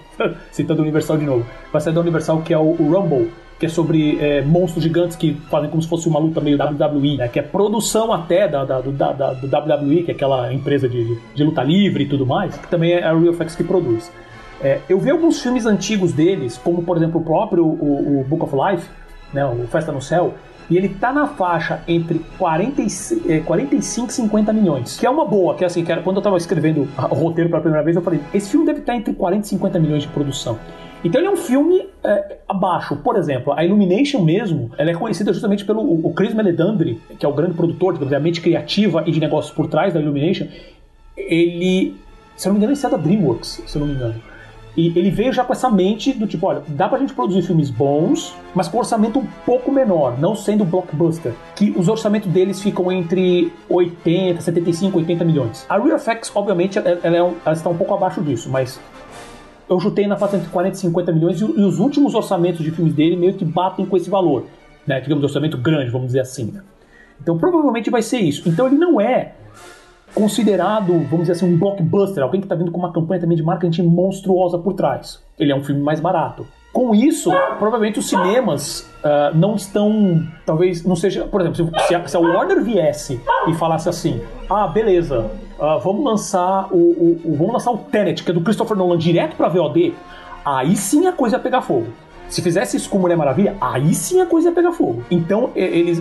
citando Universal de novo, vai sair da Universal, que é o Rumble, que é sobre monstros gigantes que fazem como se fosse uma luta meio WWE, né? Que é produção até do WWE, que é aquela empresa de luta livre e tudo mais, que também é a Real FX que produz. Eu vi alguns filmes antigos deles, como por exemplo o próprio o Book of Life, né? O Festa no Céu, e ele tá na faixa entre 45 e 50 milhões, que é uma boa, que é assim, quando eu tava escrevendo o roteiro pela primeira vez, eu falei, esse filme deve estar entre 40 e 50 milhões de produção. Então ele é um filme abaixo. Por exemplo, a Illumination mesmo, ela é conhecida justamente pelo o Chris Meledandri, que é o grande produtor, digamos, a mente criativa e de negócios por trás da Illumination. Ele, se eu não me engano, ele saiu da DreamWorks, se eu não me engano. E ele veio já com essa mente do tipo, olha, dá pra gente produzir filmes bons, mas com orçamento um pouco menor, não sendo blockbuster, que os orçamentos deles ficam entre 80, 75, 80 milhões. A Real FX, obviamente, ela está um pouco abaixo disso, mas... eu chutei na faixa entre 40 e 50 milhões, e os últimos orçamentos de filmes dele meio que batem com esse valor, né? Digamos, orçamento grande, vamos dizer assim. Então provavelmente vai ser isso. Então ele não é considerado, vamos dizer assim, um blockbuster, alguém que está vindo com uma campanha também de marketing monstruosa por trás. Ele é um filme mais barato. Com isso, provavelmente os cinemas não estão, talvez, não seja... Por exemplo, se a Warner viesse e falasse assim, ah, beleza, vamos lançar o Tenet, que é do Christopher Nolan, direto pra VOD, aí sim a coisa ia pegar fogo. Se fizesse isso com Mulher Maravilha, aí sim a coisa ia pegar fogo. Então, eles,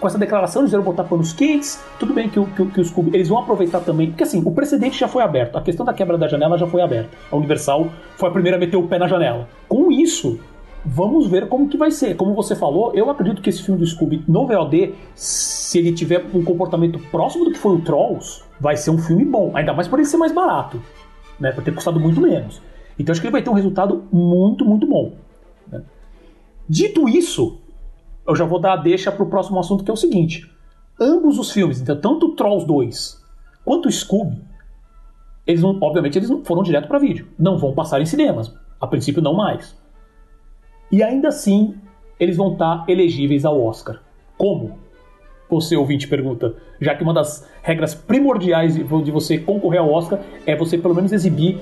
com essa declaração, eles vão botar panos quentes, tudo bem que os Scooby, eles vão aproveitar também, porque assim, o precedente já foi aberto, a questão da quebra da janela já foi aberta. A Universal foi a primeira a meter o pé na janela. Com isso, vamos ver como que vai ser. Como você falou, eu acredito que esse filme do Scooby no VOD, se ele tiver um comportamento próximo do que foi o Trolls, vai ser um filme bom, ainda mais por ele ser mais barato, né, por ter custado muito menos. Então acho que ele vai ter um resultado muito, muito bom. Dito isso, eu já vou dar a deixa para o próximo assunto, que é o seguinte: ambos os filmes, então, tanto o Trolls 2 quanto o Scooby, eles não, obviamente eles não foram direto para vídeo, não vão passar em cinemas, a princípio não mais. E ainda assim, eles vão estar elegíveis ao Oscar. Como? Você, ouvinte, pergunta, já que uma das regras primordiais de você concorrer ao Oscar é você pelo menos exibir...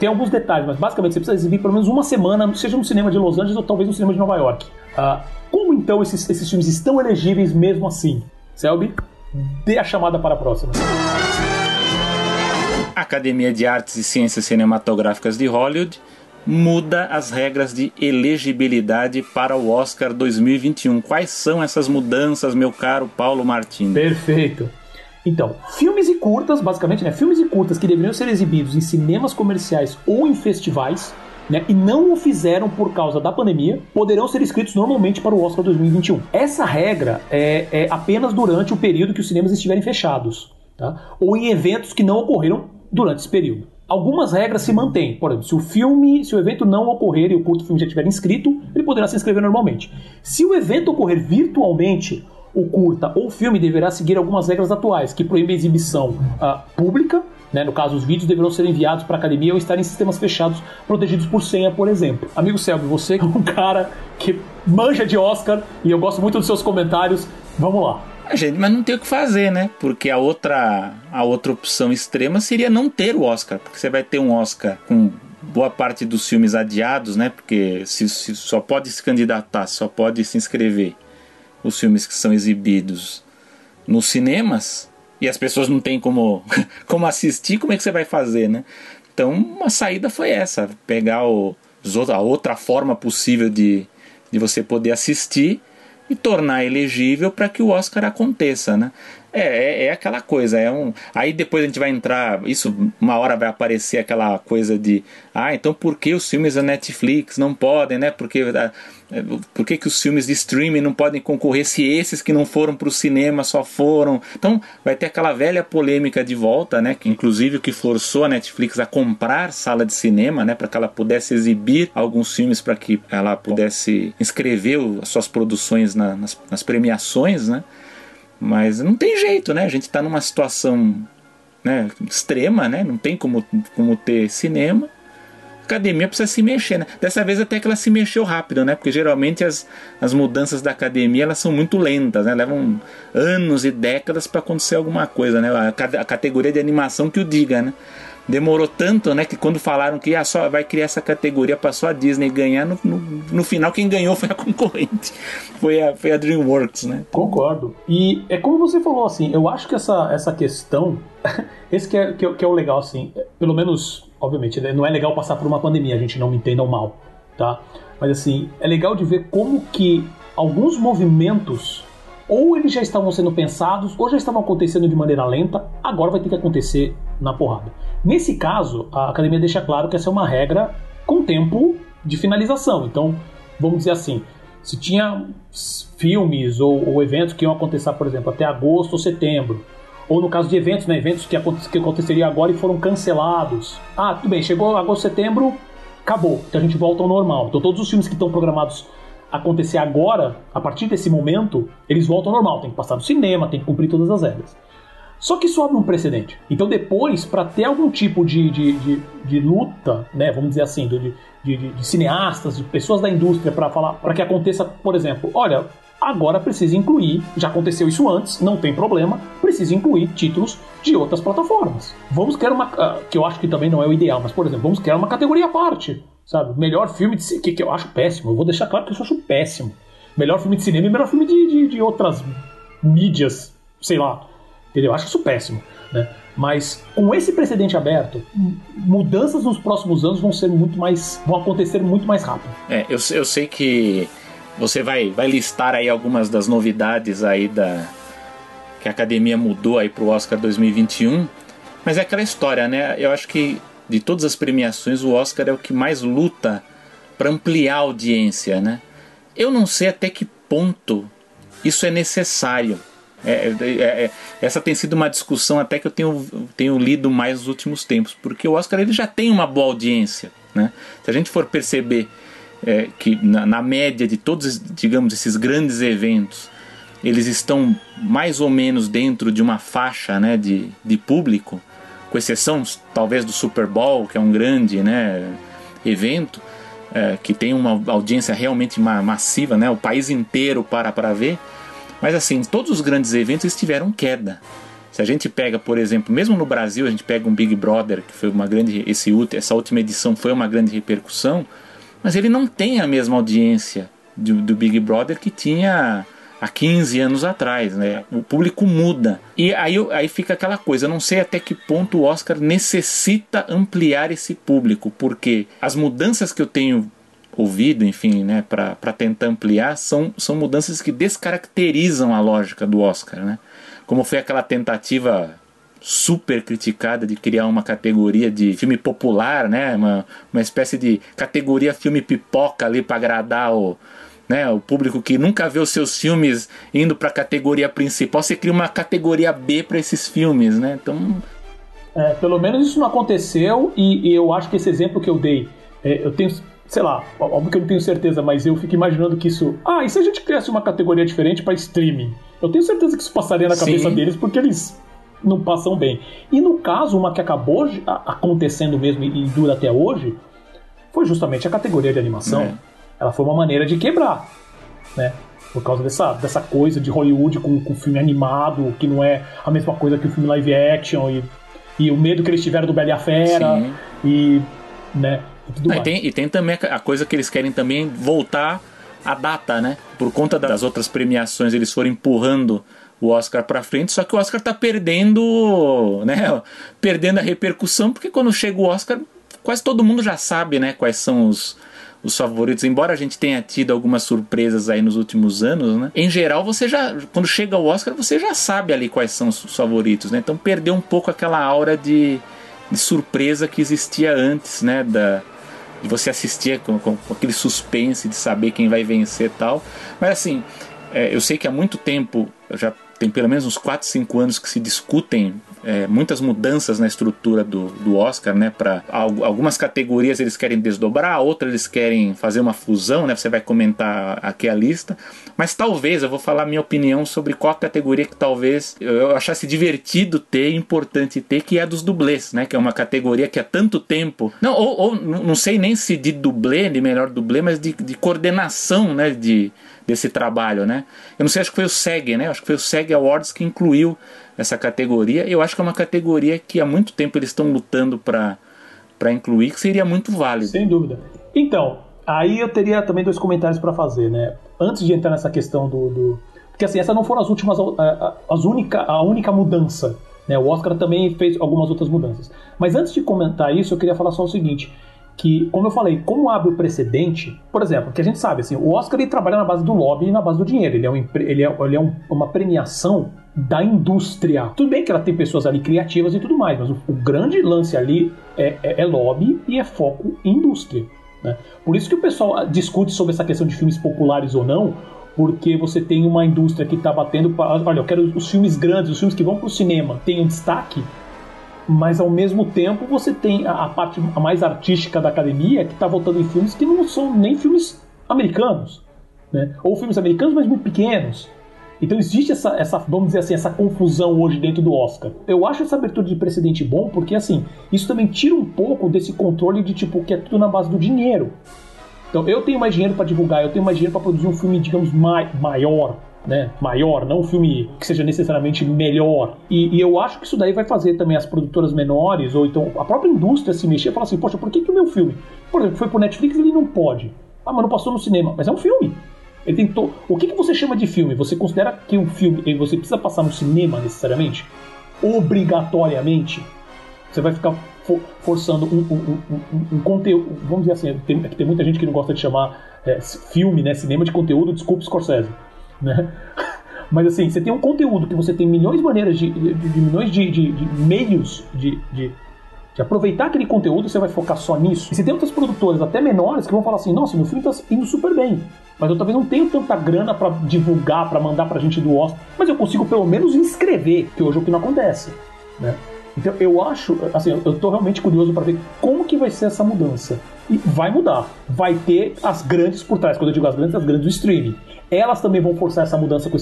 tem alguns detalhes, mas basicamente você precisa exibir pelo menos uma semana, seja no cinema de Los Angeles ou talvez no cinema de Nova York. Como então esses filmes estão elegíveis mesmo assim? Selby, dê a chamada para a próxima. A Academia de Artes e Ciências Cinematográficas de Hollywood muda as regras de elegibilidade para o Oscar 2021. Quais são essas mudanças, meu caro Paulo Martini? Perfeito. Então, filmes e curtas, basicamente, né? Filmes e curtas que deveriam ser exibidos em cinemas comerciais ou em festivais, né? E não o fizeram por causa da pandemia, poderão ser inscritos normalmente para o Oscar 2021. Essa regra é apenas durante o período que os cinemas estiverem fechados, tá? Ou em eventos que não ocorreram durante esse período. Algumas regras se mantêm. Por exemplo, se o evento não ocorrer e o curto filme já estiver inscrito, ele poderá se inscrever normalmente. Se o evento ocorrer virtualmente, o curta ou o filme deverá seguir algumas regras atuais, que proíbem a exibição pública, né? No caso, os vídeos deverão ser enviados para a academia ou estar em sistemas fechados, protegidos por senha, por exemplo. Amigo Selby, você é um cara que manja de Oscar e eu gosto muito dos seus comentários. Vamos lá. Gente, mas não tem o que fazer, né? Porque a outra opção extrema seria não ter o Oscar, porque você vai ter um Oscar com boa parte dos filmes adiados, né? Porque se só pode se candidatar, só pode se inscrever os filmes que são exibidos nos cinemas e as pessoas não têm como assistir, como é que você vai fazer, né? Então, uma saída foi essa, pegar a outra forma possível de você poder assistir e tornar elegível para que o Oscar aconteça, né? É aquela coisa, aí depois a gente vai entrar, isso uma hora vai aparecer aquela coisa de então por que os filmes da Netflix não podem, né? Por que os filmes de streaming não podem concorrer se esses que não foram para o cinema só foram? Então vai ter aquela velha polêmica de volta, né? Que, inclusive, o que forçou a Netflix a comprar sala de cinema, né? Para que ela pudesse exibir alguns filmes, para que ela pudesse inscrever as suas produções nas premiações, né? Mas não tem jeito, né? A gente está numa situação, né, extrema, né? Não tem como ter cinema. A academia precisa se mexer, né? Dessa vez até que ela se mexeu rápido, né? Porque geralmente as mudanças da academia, elas são muito lentas, né? Levam anos e décadas para acontecer alguma coisa, né? A categoria de animação que o diga, né? Demorou tanto, né? Que quando falaram que só vai criar essa categoria para só a Disney ganhar, no final quem ganhou foi a concorrente. Foi a DreamWorks, né? Concordo. E é como você falou, assim, eu acho que essa questão... Esse que é o legal, assim, pelo menos, obviamente, né, não é legal passar por uma pandemia, a gente não me entenda mal, tá? Mas, assim, é legal de ver como que alguns movimentos... ou eles já estavam sendo pensados, ou já estavam acontecendo de maneira lenta, agora vai ter que acontecer na porrada. Nesse caso, a academia deixa claro que essa é uma regra com tempo de finalização. Então, vamos dizer assim, se tinha filmes ou eventos que iam acontecer, por exemplo, até agosto ou setembro, ou no caso de eventos, né, eventos que aconteceriam agora e foram cancelados. Tudo bem, chegou agosto, setembro, acabou, então a gente volta ao normal. Então todos os filmes que estão programados acontecer agora, a partir desse momento, eles voltam ao normal, tem que passar no cinema, tem que cumprir todas as regras. Só que isso abre um precedente. Então depois, para ter algum tipo de luta, né, vamos dizer assim, de cineastas, de pessoas da indústria, para falar, para que aconteça, por exemplo, olha, agora precisa incluir, já aconteceu isso antes, não tem problema, precisa incluir títulos de outras plataformas. Vamos criar uma, que eu acho que também não é o ideal, mas, por exemplo, vamos criar uma categoria à parte. Sabe, melhor filme de... que eu acho péssimo, eu vou deixar claro que eu acho péssimo. Melhor filme de cinema e melhor filme de outras mídias, sei lá. Entendeu? Eu acho isso péssimo, né? Mas com esse precedente aberto, mudanças nos próximos anos vão ser muito mais... vão acontecer muito mais rápido. Eu sei que você vai listar aí algumas das novidades aí que a academia mudou aí pro Oscar 2021, mas é aquela história, né? Eu acho que de todas as premiações, o Oscar é o que mais luta para ampliar a audiência, né? Eu não sei até que ponto isso é necessário. Essa tem sido uma discussão até que eu tenho lido mais nos últimos tempos, porque o Oscar ele já tem uma boa audiência, né? Se a gente for perceber que na média de todos, digamos, esses grandes eventos, eles estão mais ou menos dentro de uma faixa, né, de público, com exceção talvez do Super Bowl, que é um grande, né, evento, que tem uma audiência realmente massiva, né, o país inteiro para ver, mas assim, todos os grandes eventos tiveram queda. Se a gente pega, por exemplo, mesmo no Brasil, a gente pega um Big Brother, que foi uma grande, essa última edição foi uma grande repercussão, mas ele não tem a mesma audiência do Big Brother que tinha há 15 anos atrás, né? O público muda. E aí fica aquela coisa, eu não sei até que ponto o Oscar necessita ampliar esse público, porque as mudanças que eu tenho ouvido, enfim, né, para tentar ampliar, são mudanças que descaracterizam a lógica do Oscar, né? Como foi aquela tentativa super criticada de criar uma categoria de filme popular, né? Uma espécie de categoria filme pipoca ali para agradar o público que nunca vê os seus filmes indo para a categoria principal, você cria uma categoria B para esses filmes, né? Então... pelo menos isso não aconteceu, e eu acho que esse exemplo que eu dei, eu tenho, sei lá, óbvio que eu não tenho certeza, mas eu fico imaginando que isso... e se a gente criasse uma categoria diferente para streaming? Eu tenho certeza que isso passaria na cabeça deles, porque eles não passam bem. E no caso, uma que acabou acontecendo mesmo e dura até hoje, foi justamente a categoria de animação. Ela foi uma maneira de quebrar, né? Por causa dessa coisa de Hollywood com filme animado, que não é a mesma coisa que o filme live action, e o medo que eles tiveram do Bela e a Fera, e, né, e tudo mais. E tem também a coisa que eles querem também voltar a data, né? Por conta das outras premiações, eles foram empurrando o Oscar pra frente, só que o Oscar tá perdendo, né? Perdendo a repercussão, porque quando chega o Oscar, quase todo mundo já sabe, né? Quais são os favoritos, embora a gente tenha tido algumas surpresas aí nos últimos anos, né? Em geral, você já, quando chega o Oscar, você já sabe ali quais são os favoritos, né? Então perdeu um pouco aquela aura de surpresa que existia antes, né? De você assistir com aquele suspense de saber quem vai vencer e tal. Mas assim, eu sei que há muito tempo, já tem pelo menos uns 4, 5 anos que se discutem muitas mudanças na estrutura do Oscar, né? Para algumas categorias eles querem desdobrar, outras eles querem fazer uma fusão, né? Você vai comentar aqui a lista, mas talvez eu vou falar minha opinião sobre qual categoria que talvez eu achasse divertido ter, importante ter, que é a dos dublês, né? Que é uma categoria que há tanto tempo, não sei nem se de dublê, de melhor dublê, mas de coordenação, né? Desse trabalho, né? Eu não sei, acho que foi o SEG, né? Acho que foi o SEG Awards que incluiu essa categoria. Eu acho que é uma categoria que há muito tempo eles estão lutando para incluir, que seria muito válido. Sem dúvida. Então, aí eu teria também 2 comentários para fazer, né? Antes de entrar nessa questão Porque assim, essas não foram as últimas... A única mudança, né? O Oscar também fez algumas outras mudanças. Mas antes de comentar isso, eu queria falar só o seguinte... que, como eu falei, como abre o precedente, por exemplo, que a gente sabe, assim, o Oscar ele trabalha na base do lobby e na base do dinheiro, ele é uma premiação da indústria. Tudo bem que ela tem pessoas ali criativas e tudo mais, mas o grande lance ali é lobby e é foco em indústria, né? Por isso que o pessoal discute sobre essa questão de filmes populares ou não, porque você tem uma indústria que está batendo para, olha, eu quero os filmes grandes, os filmes que vão para o cinema, tenham destaque, mas ao mesmo tempo você tem a parte mais artística da academia que está votando em filmes que não são nem filmes americanos, né? Ou filmes americanos, mas muito pequenos. Então existe essa, vamos dizer assim, essa confusão hoje dentro do Oscar. Eu acho essa abertura de precedente bom porque, assim, isso também tira um pouco desse controle de, tipo, que é tudo na base do dinheiro. Então eu tenho mais dinheiro para divulgar, eu tenho mais dinheiro para produzir um filme, digamos, maior, né? Maior, não um filme que seja necessariamente melhor. E eu acho que isso daí vai fazer também as produtoras menores, ou então a própria indústria se mexer e falar assim, poxa, por que o meu filme, por exemplo, foi pro Netflix, ele não pode? Ah, mas não passou no cinema. Mas é um filme. Ele tentou... O que você chama de filme? Você considera que um filme você precisa passar no cinema necessariamente? Obrigatoriamente? Você vai ficar forçando um conteúdo, vamos dizer assim, tem muita gente que não gosta de chamar filme, né, cinema de conteúdo, desculpa, Scorsese, né? Mas assim, você tem um conteúdo que você tem milhões de maneiras de meios de aproveitar aquele conteúdo, você vai focar só nisso. E você tem outras produtoras, até menores, que vão falar assim, nossa, meu filme tá indo super bem, mas eu talvez não tenho tanta grana pra divulgar, pra mandar pra gente do Oscar, mas eu consigo pelo menos inscrever, que hoje é o que não acontece, né? Então eu acho, assim, eu tô realmente curioso para ver como que vai ser essa mudança. E vai mudar, vai ter as grandes por trás, quando eu digo as grandes do streaming. Elas também vão forçar essa mudança com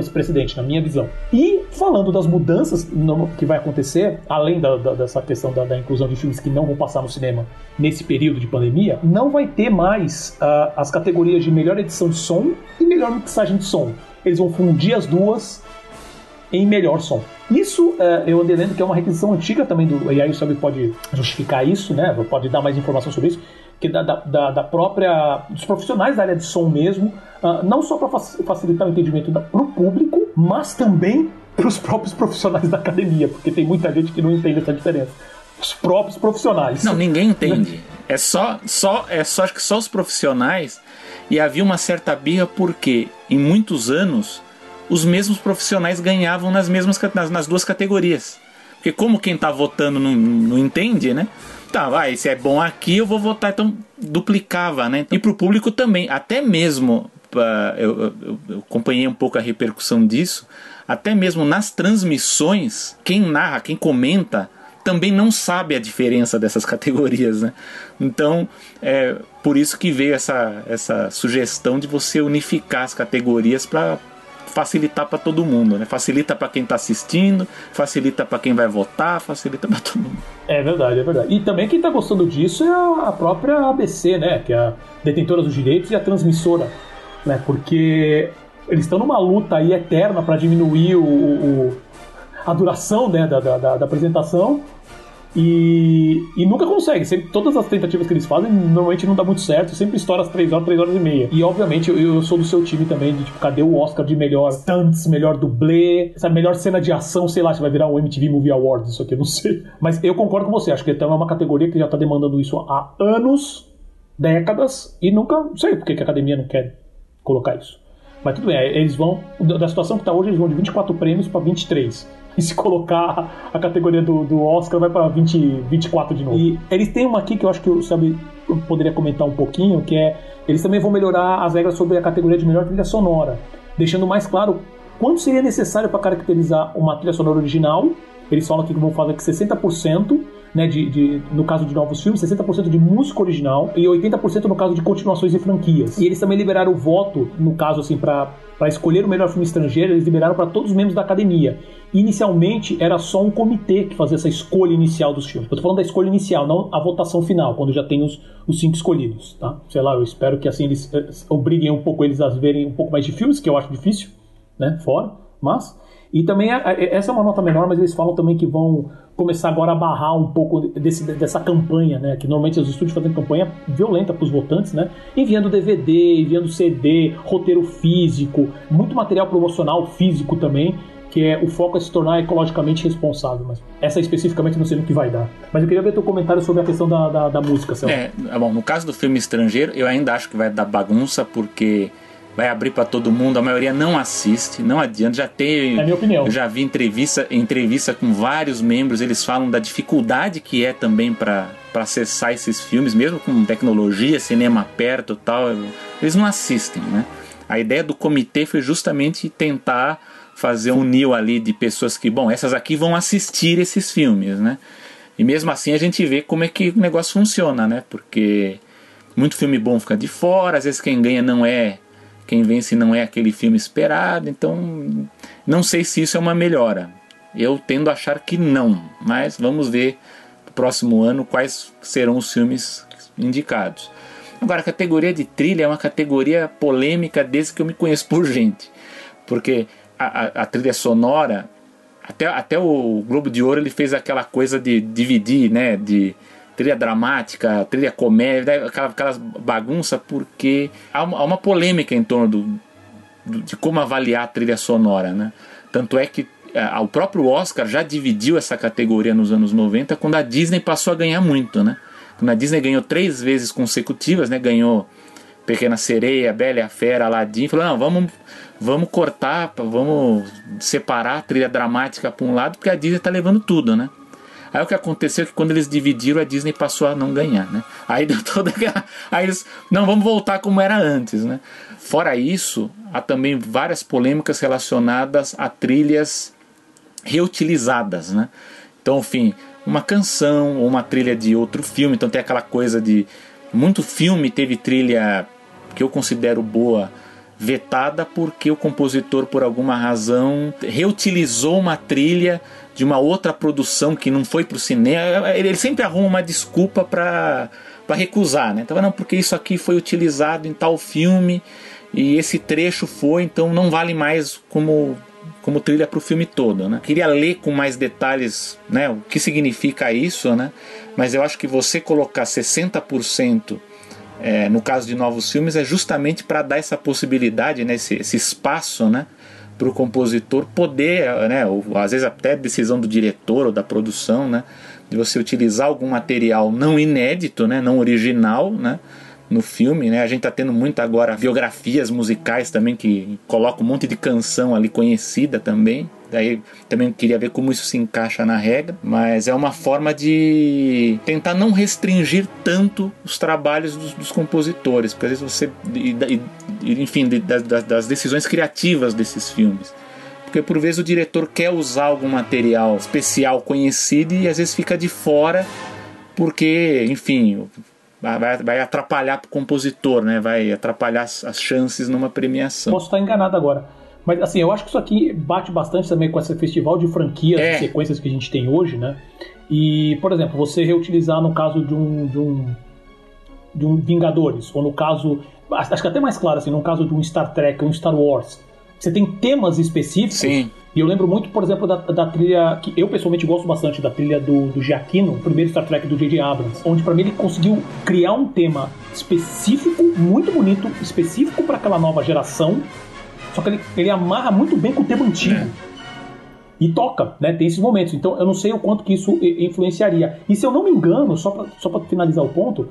esse precedente, na minha visão. E falando das mudanças que vai acontecer, além dessa questão da inclusão de filmes que não vão passar no cinema nesse período de pandemia, não vai ter mais as categorias de melhor edição de som e melhor mixagem de som. Eles vão fundir as duas em melhor som. Isso, eu andei lendo que é uma requisição antiga também do... E aí o Selvio pode justificar isso, né? Pode dar mais informação sobre isso. Que da própria... Dos profissionais da área de som mesmo. Não só para facilitar o entendimento para o público, mas também para os próprios profissionais da academia. Porque tem muita gente que não entende essa diferença. Os próprios profissionais. Não, ninguém entende. É só acho que só os profissionais. E havia uma certa birra porque em muitos anos... os mesmos profissionais ganhavam nas duas categorias. Porque como quem tá votando não entende, né? Tá, vai, se é bom aqui, eu vou votar. Então, duplicava, né? Então, e pro público também. Até mesmo, eu acompanhei um pouco a repercussão disso, até mesmo nas transmissões, quem narra, quem comenta, também não sabe a diferença dessas categorias, né? Então, é por isso que veio essa sugestão de você unificar as categorias para... facilitar para todo mundo, né? Facilita para quem tá assistindo, facilita para quem vai votar, facilita para todo mundo. É verdade, é verdade. E também quem tá gostando disso é a própria ABC, né? Que é a detentora dos direitos e a transmissora, né? Porque eles estão numa luta aí eterna para diminuir a duração, né? da apresentação. E nunca consegue. Sempre, todas as tentativas que eles fazem normalmente não dá muito certo, sempre estoura as 3 horas e meia. E obviamente eu sou do seu time também, de tipo, cadê o Oscar de melhor stunts, melhor dublê, essa melhor cena de ação, sei lá, se vai virar um MTV Movie Awards, isso aqui eu não sei. Mas eu concordo com você, acho que então é uma categoria que já tá demandando isso há anos, décadas, e nunca, não sei por que a academia não quer colocar isso. Mas tudo bem, eles vão, da situação que tá hoje, eles vão de 24 prêmios pra 23. E se colocar a categoria do Oscar, vai pra 24 de novo. E eles têm uma aqui que eu acho que eu poderia comentar um pouquinho, que é... Eles também vão melhorar as regras sobre a categoria de melhor trilha sonora, deixando mais claro quanto seria necessário para caracterizar uma trilha sonora original. Eles falam aqui que vão fazer que 60%, né, no caso de novos filmes, 60% de música original e 80% no caso de continuações e franquias. E eles também liberaram o voto, no caso, assim, para escolher o melhor filme estrangeiro, eles liberaram para todos os membros da academia. Inicialmente, era só um comitê que fazia essa escolha inicial dos filmes. Eu tô falando da escolha inicial, não a votação final, quando já tem os 5 escolhidos, tá? Sei lá, eu espero que assim eles obriguem um pouco eles a verem um pouco mais de filmes, que eu acho difícil, né? Fora, mas... E também, essa é uma nota menor, mas eles falam também que vão começar agora a barrar um pouco dessa campanha, né? Que normalmente os estúdios fazem campanha violenta para os votantes, né? Enviando DVD, enviando CD, roteiro físico, muito material promocional físico também, que é o foco é se tornar ecologicamente responsável. Mas essa especificamente não sei no que vai dar. Mas eu queria ver teu comentário sobre a questão da música, Celso. Bom, no caso do filme estrangeiro, eu ainda acho que vai dar bagunça, porque... vai abrir para todo mundo, a maioria não assiste, não adianta, já tem... É minha opinião. Eu já vi entrevista com vários membros, eles falam da dificuldade que é também para acessar esses filmes, mesmo com tecnologia, cinema perto e tal, eles não assistem, né? A ideia do comitê foi justamente tentar fazer um nil ali de pessoas que, bom, essas aqui vão assistir esses filmes, né? E mesmo assim a gente vê como é que o negócio funciona, né? Porque muito filme bom fica de fora, às vezes quem ganha não é... Quem vence não é aquele filme esperado, então não sei se isso é uma melhora. Eu tendo a achar que não, mas vamos ver no próximo ano quais serão os filmes indicados. Agora, a categoria de trilha é uma categoria polêmica desde que eu me conheço por gente, porque a trilha sonora, até o Globo de Ouro ele fez aquela coisa de dividir, né, de trilha dramática, trilha comédia, aquelas bagunça, porque há uma polêmica em torno de como avaliar a trilha sonora, né? Tanto é que o próprio Oscar já dividiu essa categoria nos anos 90, quando a Disney passou a ganhar muito, né? Quando a Disney ganhou 3 vezes consecutivas, né? Ganhou Pequena Sereia, Bela e a Fera, Aladdin, falou, não, vamos cortar, vamos separar a trilha dramática para um lado, porque a Disney está levando tudo, né? Aí o que aconteceu é que quando eles dividiram, a Disney passou a não ganhar, né? Aí deu toda aquela... Aí eles, não, vamos voltar como era antes, né? Fora isso, há também várias polêmicas relacionadas a trilhas reutilizadas, né? Então, enfim, uma canção ou uma trilha de outro filme. Então tem aquela coisa de... Muito filme teve trilha que eu considero boa, vetada, porque o compositor, por alguma razão, reutilizou uma trilha de uma outra produção que não foi para o cinema. Ele sempre arruma uma desculpa para recusar, né? Então, não, porque isso aqui foi utilizado em tal filme e esse trecho foi, então não vale mais como trilha para o filme todo, né? Queria ler com mais detalhes, né, o que significa isso, né? Mas eu acho que você colocar 60%, no caso de novos filmes, é justamente para dar essa possibilidade, né, esse espaço, né, para o compositor poder, né, ou às vezes até decisão do diretor ou da produção, né, de você utilizar algum material não inédito, né, não original, né, no filme, né. A gente está tendo muito agora biografias musicais também que colocam um monte de canção ali conhecida também. Daí também queria ver como isso se encaixa na regra, mas é uma forma de tentar não restringir tanto os trabalhos dos compositores, porque às vezes você, enfim, das decisões criativas desses filmes, porque por vezes o diretor quer usar algum material especial conhecido e às vezes fica de fora porque, enfim, vai atrapalhar o compositor, né? Vai atrapalhar as chances numa premiação. Posso estar enganado agora. Mas, assim, eu acho que isso aqui bate bastante também com esse festival de franquias, de sequências que a gente tem hoje, né? E, por exemplo, você reutilizar no caso de um Vingadores, ou no caso... Acho que até mais claro, assim, no caso de um Star Trek, um Star Wars. Você tem temas específicos, sim, E eu lembro muito, por exemplo, da trilha, que eu pessoalmente gosto bastante, da trilha do Giacchino, o primeiro Star Trek do J.J. Abrams, onde pra mim ele conseguiu criar um tema específico, muito bonito, específico pra aquela nova geração, só que ele amarra muito bem com o tema antigo. E toca, né? Tem esses momentos. Então eu não sei o quanto que isso influenciaria. E se eu não me engano, só pra finalizar o ponto,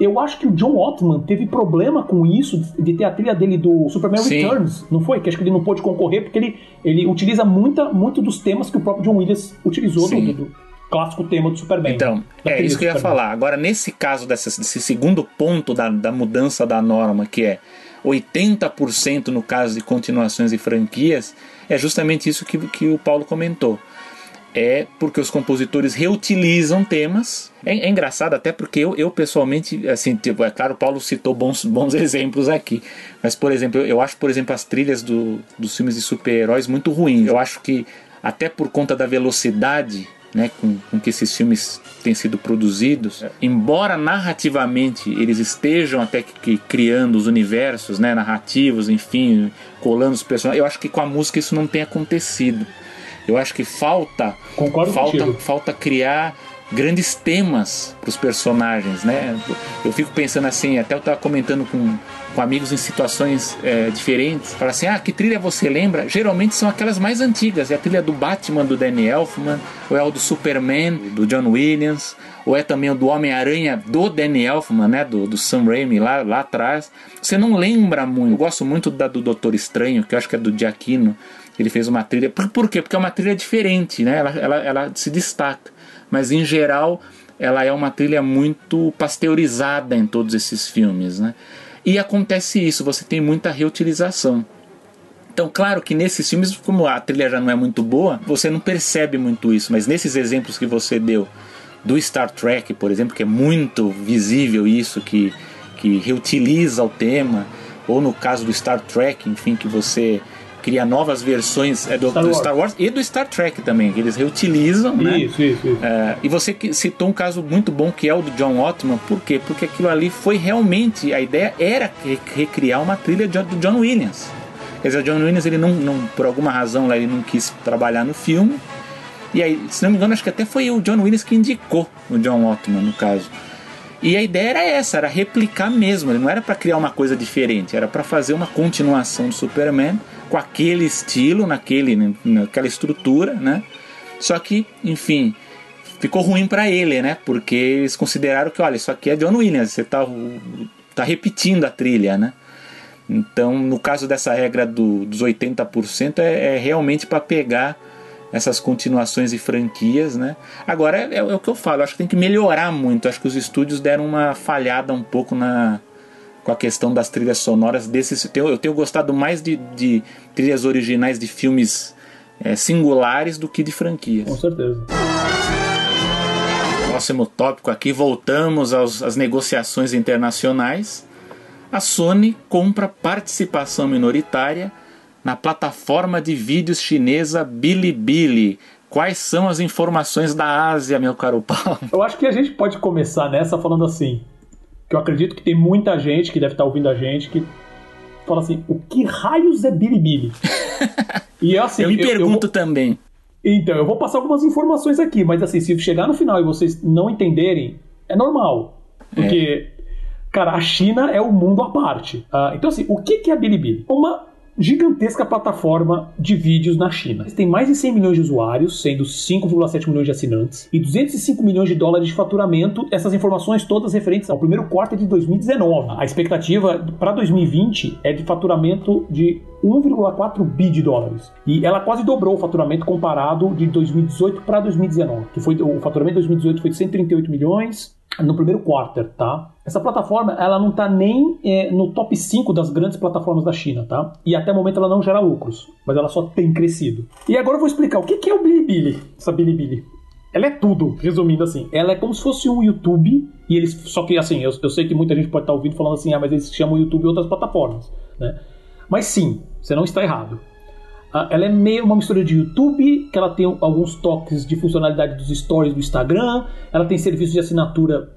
eu acho que o John Ottman teve problema com isso, de ter a trilha dele do Superman Returns, não foi? Que acho que ele não pôde concorrer, porque ele utiliza muito dos temas que o próprio John Williams utilizou do clássico tema do Superman. Então, é isso que eu ia falar. Agora, nesse caso, desse segundo ponto da mudança da norma, que é 80% no caso de continuações e franquias, é justamente isso que o Paulo comentou. É porque os compositores reutilizam temas. É engraçado até porque eu pessoalmente, assim, tipo, é claro, o Paulo citou bons exemplos aqui, mas, por exemplo, eu acho, por exemplo, as trilhas dos filmes de super-heróis muito ruins. Eu acho que até por conta da velocidade, né, com que esses filmes têm sido produzidos, embora narrativamente eles estejam até que criando os universos, né, narrativos, enfim, colando os personagens, eu acho que com a música isso não tem acontecido. Eu acho que falta criar grandes temas para os personagens, né? Eu fico pensando assim, até eu estava comentando com amigos em situações diferentes, fala assim, que trilha você lembra? Geralmente são aquelas mais antigas, é a trilha do Batman, do Danny Elfman, ou é o do Superman, do John Williams, ou é também o do Homem-Aranha, do Danny Elfman, né, do Sam Raimi, lá atrás. Você não lembra muito. Eu gosto muito da do Doutor Estranho, que eu acho que é do Giacchino. Ele fez uma trilha, por quê? Porque é uma trilha diferente, né? Ela se destaca, mas em geral ela é uma trilha muito pasteurizada em todos esses filmes, né? E acontece isso, você tem muita reutilização. Então, claro que nesses filmes, como a trilha já não é muito boa, você não percebe muito isso, mas nesses exemplos que você deu do Star Trek, por exemplo, que é muito visível isso, que reutiliza o tema, ou no caso do Star Trek, enfim, que você cria novas versões do Star Wars e do Star Trek também, que eles reutilizam, né? Isso. E você citou um caso muito bom, que é o do John Ottman. Por quê? Porque aquilo ali foi realmente, a ideia era recriar uma trilha do John Williams. Quer dizer, o John Williams, ele não, por alguma razão lá, ele não quis trabalhar no filme, e aí, se não me engano, acho que até foi o John Williams que indicou o John Ottman, no caso. E a ideia era essa, era replicar mesmo, ele não era para criar uma coisa diferente, era para fazer uma continuação do Superman com aquele estilo, naquela estrutura, né? Só que, enfim, ficou ruim para ele, né? Porque eles consideraram que, olha, isso aqui é John Williams, você tá repetindo a trilha, né? Então, no caso dessa regra dos 80%, é realmente para pegar essas continuações e franquias, né? Agora, é o que eu falo, acho que tem que melhorar muito, acho que os estúdios deram uma falhada um pouco com a questão das trilhas sonoras desses. Eu tenho gostado mais de trilhas originais de filmes singulares do que de franquias. Com certeza. Próximo tópico aqui, voltamos às negociações internacionais. A Sony compra participação minoritária na plataforma de vídeos chinesa Bilibili. Quais são as informações da Ásia, meu caro Paulo? Eu acho que a gente pode começar nessa falando assim, que eu acredito que tem muita gente que deve estar ouvindo a gente que fala assim, o que raios é Bilibili? E assim, eu pergunto também. Então, eu vou passar algumas informações aqui, mas assim, se chegar no final e vocês não entenderem, é normal. Porque, cara, a China é um mundo à parte. Então assim, o que é Bilibili? Uma gigantesca plataforma de vídeos na China. Tem mais de 100 milhões de usuários, sendo 5,7 milhões de assinantes e 205 milhões de dólares de faturamento. Essas informações todas referentes ao primeiro quarto de 2019. A expectativa para 2020 é de faturamento de 1,4 bi de dólares. E ela quase dobrou o faturamento comparado de 2018 para 2019. Que foi, o faturamento de 2018 foi de 138 milhões no primeiro quarto, tá? Essa plataforma, ela não tá nem no top 5 das grandes plataformas da China, tá? E até o momento ela não gera lucros, mas ela só tem crescido. E agora eu vou explicar o que é o Bilibili, essa Bilibili. Ela é tudo, resumindo assim. Ela é como se fosse um YouTube, e eles, só que assim, eu sei que muita gente pode estar ouvindo falando assim, mas eles chamam o YouTube e outras plataformas, né? Mas sim, você não está errado. Ela é meio uma mistura de YouTube, que ela tem alguns toques de funcionalidade dos stories do Instagram, ela tem serviços de assinatura,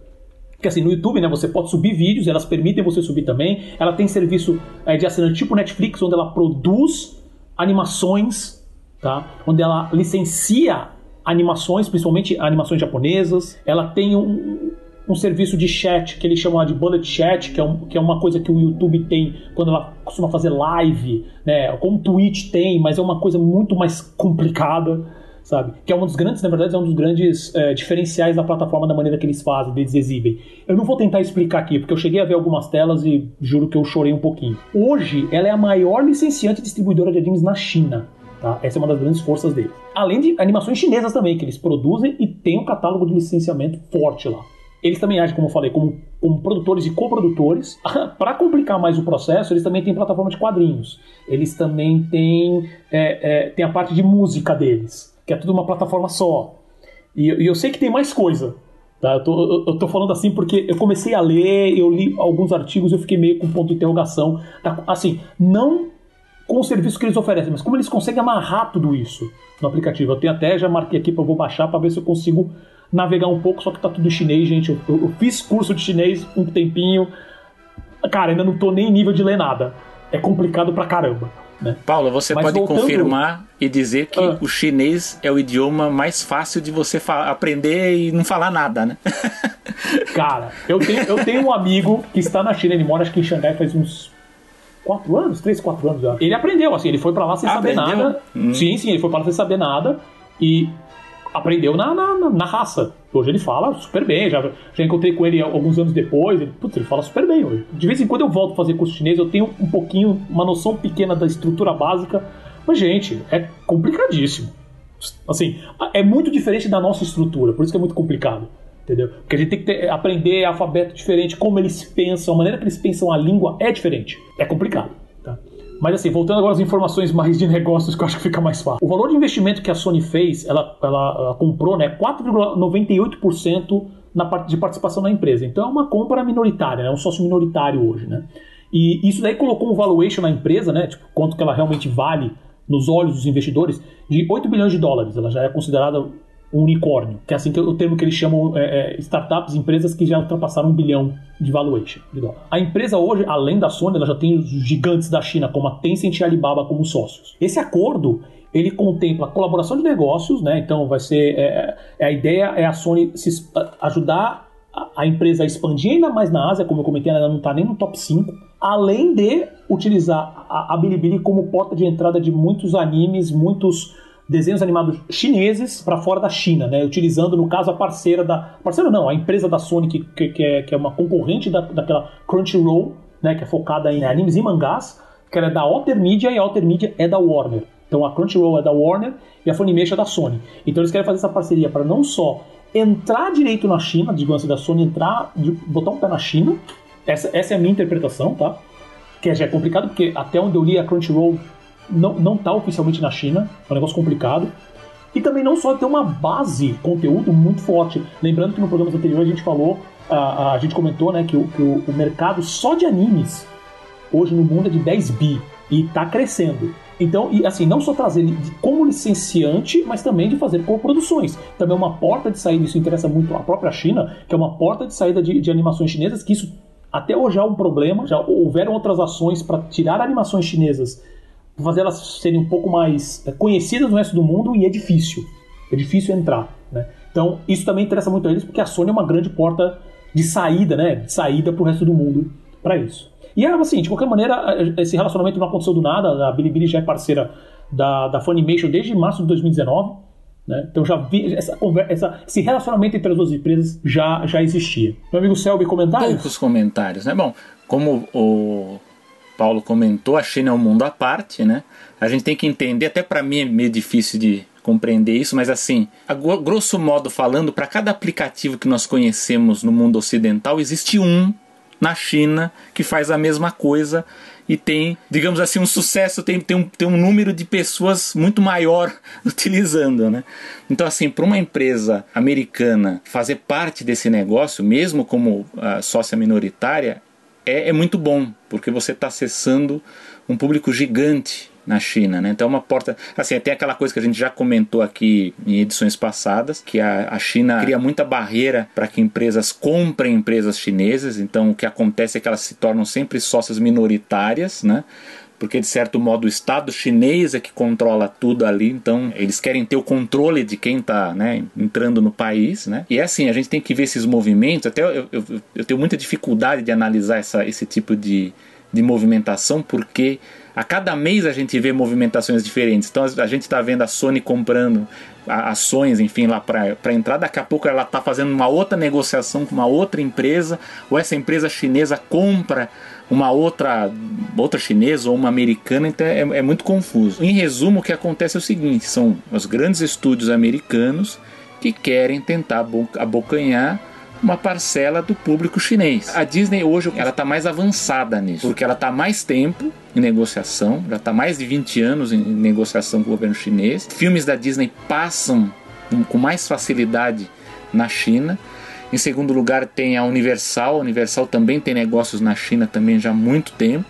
que assim, no YouTube, né, você pode subir vídeos, elas permitem você subir também, ela tem serviço de assinante tipo Netflix, onde ela produz animações tá? Onde ela licencia animações, principalmente animações japonesas. Ela tem um serviço de chat, que eles chamam de bullet chat, que é uma coisa que o YouTube tem quando ela costuma fazer live, né? Como o Twitch tem, mas é uma coisa muito mais complicada, sabe? Que é um dos grandes, na verdade, é um dos grandes diferenciais da plataforma, da maneira que eles fazem, eles exibem. Eu não vou tentar explicar aqui, porque eu cheguei a ver algumas telas e juro que eu chorei um pouquinho. Hoje, ela é a maior licenciante e distribuidora de animes na China, tá? Essa é uma das grandes forças deles. Além de animações chinesas também, que eles produzem e tem um catálogo de licenciamento forte lá. Eles também agem, como eu falei, como produtores e coprodutores. Para complicar mais o processo, eles também têm plataforma de quadrinhos. Eles também têm tem a parte de música deles, que é tudo uma plataforma só. E eu sei que tem mais coisa, tá? Eu tô falando assim porque eu comecei a ler, eu li alguns artigos, eu fiquei meio com ponto de interrogação. Tá? Assim, não com o serviço que eles oferecem, mas como eles conseguem amarrar tudo isso no aplicativo. Eu tenho até, já marquei aqui, eu vou baixar para ver se eu consigo navegar um pouco, só que tá tudo em chinês, gente. Eu fiz curso de chinês um tempinho. Cara, ainda não tô nem em nível de ler nada. É complicado pra caramba, né? Paulo, você pode confirmar e dizer que o chinês é o idioma mais fácil de você aprender e não falar nada, né? Cara, eu tenho um amigo que está na China, ele mora acho que em Xangai faz uns 4 anos, 3, 4 anos já. Ele aprendeu, assim, ele foi pra lá sem saber nada. Sim, ele foi pra lá sem saber nada e aprendeu na raça. Hoje ele fala super bem, já encontrei com ele alguns anos depois, ele fala super bem hoje. De vez em quando eu volto a fazer curso chinês, eu tenho um pouquinho, uma noção pequena da estrutura básica, mas, gente, é complicadíssimo. Assim, é muito diferente da nossa estrutura, por isso que é muito complicado, entendeu? Porque a gente tem que aprender alfabeto diferente, como eles pensam, a maneira que eles pensam a língua é diferente, é complicado, tá? Mas assim, voltando agora às informações mais de negócios, que eu acho que fica mais fácil. O valor de investimento que a Sony fez, ela comprou, né, 4,98% na parte de participação na empresa. Então é uma compra minoritária, é um sócio minoritário hoje, né? E isso daí colocou um valuation na empresa, né, tipo, quanto que ela realmente vale nos olhos dos investidores, de $8 bilhões. Ela já é considerada um unicórnio, que é assim que o termo que eles chamam, startups, empresas que já ultrapassaram $1 bilhão de valuation de dólar. A empresa hoje, além da Sony, ela já tem os gigantes da China, como a Tencent e a Alibaba, como sócios. Esse acordo, ele contempla colaboração de negócios, né? Então vai ser, a ideia é a Sony ajudar a empresa a expandir ainda mais na Ásia, como eu comentei, ela não está nem no top 5, além de utilizar a Bilibili como porta de entrada de muitos animes, muitos desenhos animados chineses para fora da China, né? Utilizando, no caso, a parceira da... Parceira não, a empresa da Sony, que é uma concorrente daquela Crunchyroll, né? Que é focada em animes e mangás, que ela é da Alter Media, e a Alter Media é da Warner. Então a Crunchyroll é da Warner e a Funimation é da Sony. Então eles querem fazer essa parceria para não só entrar direito na China, digamos assim, da Sony entrar, botar um pé na China. Essa é a minha interpretação, tá? Que já é complicado, porque até onde eu li a Crunchyroll não está oficialmente na China, é um negócio complicado. E também não só ter uma base de conteúdo muito forte. Lembrando que no programa anterior a gente falou, a gente comentou, né, que o mercado só de animes hoje no mundo é de 10 bi e está crescendo. Então, e assim, não só trazer como licenciante, mas também de fazer coproduções. Também é uma porta de saída, isso interessa muito a própria China, que é uma porta de saída de animações chinesas, que isso até hoje é um problema. Já houveram outras ações para tirar animações chinesas, fazer elas serem um pouco mais conhecidas no resto do mundo, e é difícil entrar, né? Então isso também interessa muito a eles, porque a Sony é uma grande porta de saída, né? De saída pro resto do mundo para isso. E era assim, de qualquer maneira, esse relacionamento não aconteceu do nada. A Bilibili já é parceira da Funimation desde março de 2019, né? Então já vi essa conversa, esse relacionamento entre as duas empresas já existia. Meu amigo Selby, comentários? Poucos comentários, né? Bom, como o Paulo comentou, a China é um mundo à parte, né? A gente tem que entender, até para mim é meio difícil de compreender isso, mas assim, grosso modo falando, para cada aplicativo que nós conhecemos no mundo ocidental, existe um na China que faz a mesma coisa e tem, digamos assim, um sucesso, tem um número de pessoas muito maior utilizando, né? Então, assim, para uma empresa americana fazer parte desse negócio, mesmo como sócia minoritária, é muito bom, porque você está acessando um público gigante na China, né? Então é uma porta... Assim, tem aquela coisa que a gente já comentou aqui em edições passadas, que a China cria muita barreira para que empresas comprem empresas chinesas. Então o que acontece é que elas se tornam sempre sócias minoritárias, né? porque de certo modo o Estado chinês é que controla tudo ali, então eles querem ter o controle de quem está, né, entrando no país, né? E é assim, a gente tem que ver esses movimentos, até eu tenho muita dificuldade de analisar esse tipo de movimentação, porque a cada mês a gente vê movimentações diferentes. Então a gente está vendo a Sony comprando ações, enfim, lá para entrar. Daqui a pouco ela está fazendo uma outra negociação com uma outra empresa, ou essa empresa chinesa compra uma outra chinesa ou uma americana. Então é muito confuso. Em resumo, o que acontece é o seguinte: são os grandes estúdios americanos que querem tentar abocanhar uma parcela do público chinês. A Disney hoje ela está mais avançada nisso, porque ela está mais tempo em negociação, já está mais de 20 anos em negociação com o governo chinês. Filmes da Disney passam com mais facilidade na China. Em segundo lugar tem a Universal. A Universal também tem negócios na China também já há muito tempo.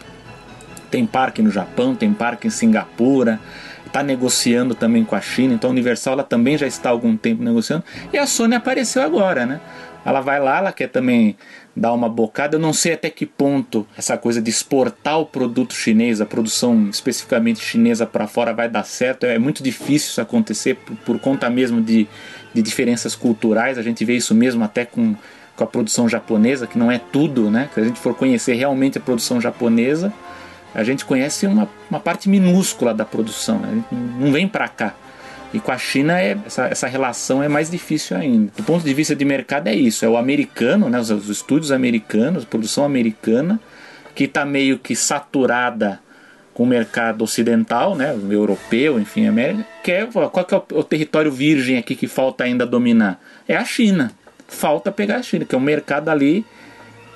Tem parque no Japão, tem parque em Singapura, está negociando também com a China. Então a Universal ela também já está há algum tempo negociando. E a Sony apareceu agora, né? Ela vai lá, ela quer também dar uma bocada. Eu não sei até que ponto essa coisa de exportar o produto chinês, a produção especificamente chinesa para fora, vai dar certo. É muito difícil isso acontecer por conta mesmo de diferenças culturais. A gente vê isso mesmo até com a produção japonesa, que não é tudo, né? Se a gente for conhecer realmente a produção japonesa, a gente conhece uma parte minúscula da produção, né? Não vem para cá. E com a China essa relação é mais difícil ainda. Do ponto de vista de mercado é isso, é o americano, né, os estúdios americanos, a produção americana, que está meio que saturada com o mercado ocidental, né, europeu, enfim, América. Qual que é o território virgem aqui que falta ainda dominar? É a China. Falta pegar a China, que é um mercado ali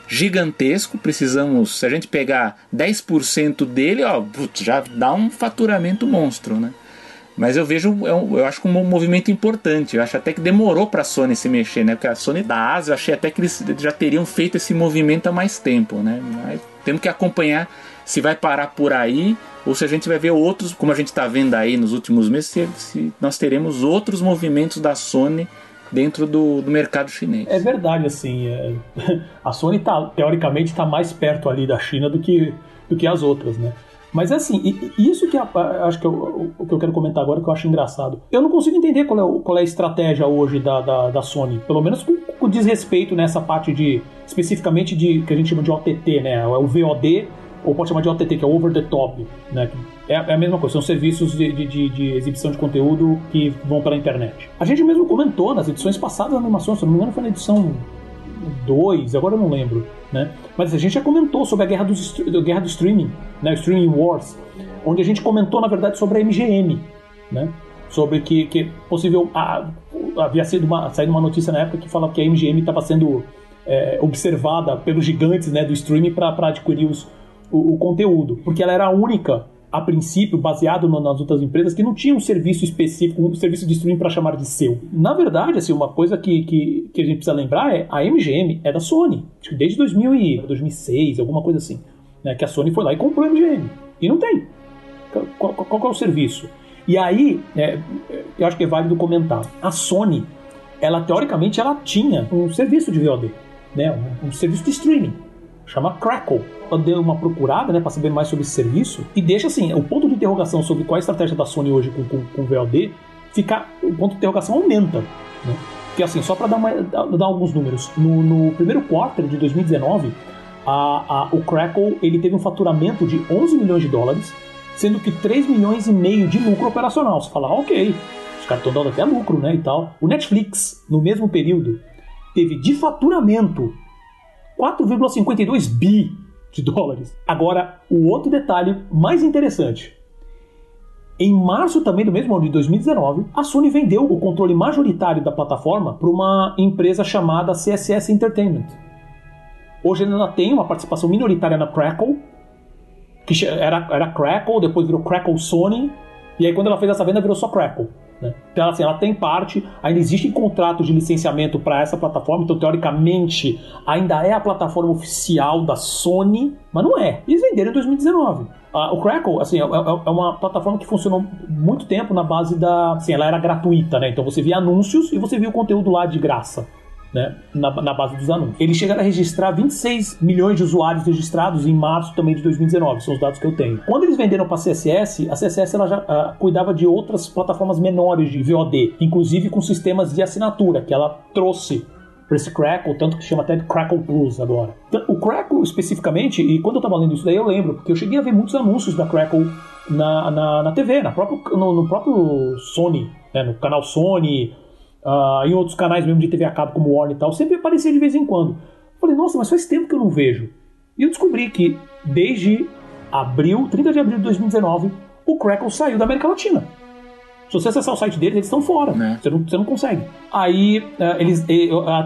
gigantesco. Precisamos, se a gente pegar 10% dele, ó, já dá um faturamento monstro, né? Mas eu vejo, eu acho que um movimento importante. Eu acho até que demorou para a Sony se mexer, né? Porque a Sony da Ásia, eu achei até que eles já teriam feito esse movimento há mais tempo, né? Mas temos que acompanhar se vai parar por aí ou se a gente vai ver outros, como a gente está vendo aí nos últimos meses, se nós teremos outros movimentos da Sony dentro do mercado chinês. É verdade, assim, a Sony teoricamente está mais perto ali da China do que as outras, né? Mas assim, isso que acho que o que eu quero comentar agora, que eu acho engraçado. Eu não consigo entender qual é a estratégia hoje da Sony, pelo menos com desrespeito nessa parte especificamente de que a gente chama de OTT, né? O VOD, ou pode chamar de OTT, que é Over the Top, né? É a mesma coisa, são serviços de exibição de conteúdo que vão pela internet. A gente mesmo comentou nas edições passadas da Animação, se não me engano foi na edição 2, agora eu não lembro, né? Mas a gente já comentou sobre a guerra do streaming, né? Streaming Wars, onde a gente comentou, na verdade, sobre a MGM, né? Sobre que possível havia saído uma notícia na época que falava que a MGM estava sendo observada pelos gigantes, né, do streaming para adquirir o conteúdo, porque ela era a única, a princípio, baseado nas outras empresas, que não tinha um serviço específico, um serviço de streaming para chamar de seu. Na verdade, assim, uma coisa que a gente precisa lembrar é a MGM é da Sony, desde 2006, alguma coisa assim, né, que a Sony foi lá e comprou a MGM. E não tem. Qual é o serviço? E aí, eu acho que é válido comentar, a Sony, ela teoricamente, ela tinha um serviço de VOD, né, um serviço de streaming, chama Crackle. Eu dei uma procurada, né, para saber mais sobre esse serviço, e deixa assim, o ponto de interrogação sobre qual é a estratégia da Sony hoje com o VOD, o ponto de interrogação aumenta, né? Porque assim, só para dar alguns números, no primeiro quarto de 2019, o Crackle ele teve um faturamento de $11 milhões, sendo que $3,5 milhões de lucro operacional. Você fala, ok, os caras estão dando até lucro, né, e tal. O Netflix, no mesmo período, teve de faturamento $4,52 bi. Agora, o outro detalhe mais interessante. Em março também do mesmo ano de 2019, a Sony vendeu o controle majoritário da plataforma para uma empresa chamada CSS Entertainment. Hoje ela tem uma participação minoritária na Crackle, que era Crackle, depois virou Crackle Sony, e aí quando ela fez essa venda virou só Crackle, né? Então assim, ela tem parte, ainda existem contratos de licenciamento para essa plataforma, então teoricamente ainda é a plataforma oficial da Sony, mas não é. Eles venderam em 2019. O Crackle, assim, é uma plataforma que funcionou muito tempo na base da... Assim, ela era gratuita, né? Então você via anúncios e você via o conteúdo lá de graça, né, na base dos anúncios. Eles chegaram a registrar 26 milhões de usuários registrados em março também de 2019, são os dados que eu tenho. Quando eles venderam para a CSS ela já cuidava de outras plataformas menores de VOD, inclusive com sistemas de assinatura, que ela trouxe para esse Crackle, tanto que chama até de Crackle Plus agora. O Crackle especificamente, e quando eu estava lendo isso daí eu lembro, porque eu cheguei a ver muitos anúncios da Crackle na TV, no próprio Sony, né, no canal Sony, em outros canais mesmo de TV a cabo como Warner e tal, sempre aparecia de vez em quando. Eu falei, nossa, mas faz tempo que eu não vejo. E eu descobri que desde 30 de abril de 2019, o Crackle saiu da América Latina. Se você acessar o site deles, eles estão fora, né? Você não consegue. Aí,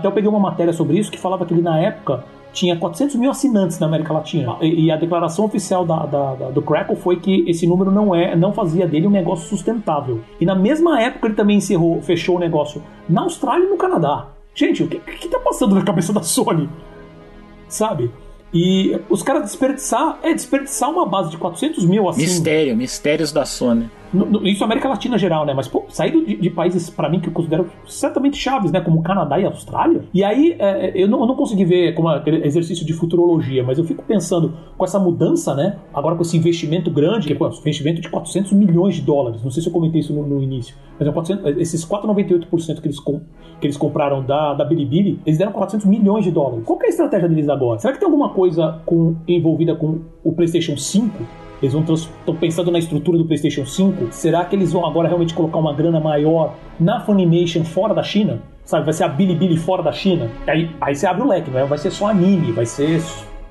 eu peguei uma matéria sobre isso que falava que ele, na época, tinha 400 mil assinantes na América Latina. E a declaração oficial do Crackle foi que esse número não fazia dele um negócio sustentável. E na mesma época ele também fechou o negócio na Austrália e no Canadá. Gente, o que tá passando na cabeça da Sony? Sabe? E os caras desperdiçar uma base de 400 mil assim. Mistérios da Sony. Isso é América Latina geral, né? Mas, pô, saindo de países, pra mim, que eu considero certamente chaves, né? Como Canadá e Austrália. E aí, eu não consegui ver como exercício de futurologia, mas eu fico pensando com essa mudança, né? Agora com esse investimento grande, que é um investimento de 400 milhões de dólares. Não sei se eu comentei isso no início, mas esses 4,98% que eles compraram da Bilibili, eles deram 400 milhões de dólares. Qual que é a estratégia deles agora? Será que tem alguma coisa envolvida com o PlayStation 5? Eles estão pensando na estrutura do PlayStation 5? Será que eles vão agora realmente colocar uma grana maior na Funimation fora da China? Sabe, vai ser a Bilibili fora da China? Aí você abre o leque, né? Vai ser só anime, vai ser,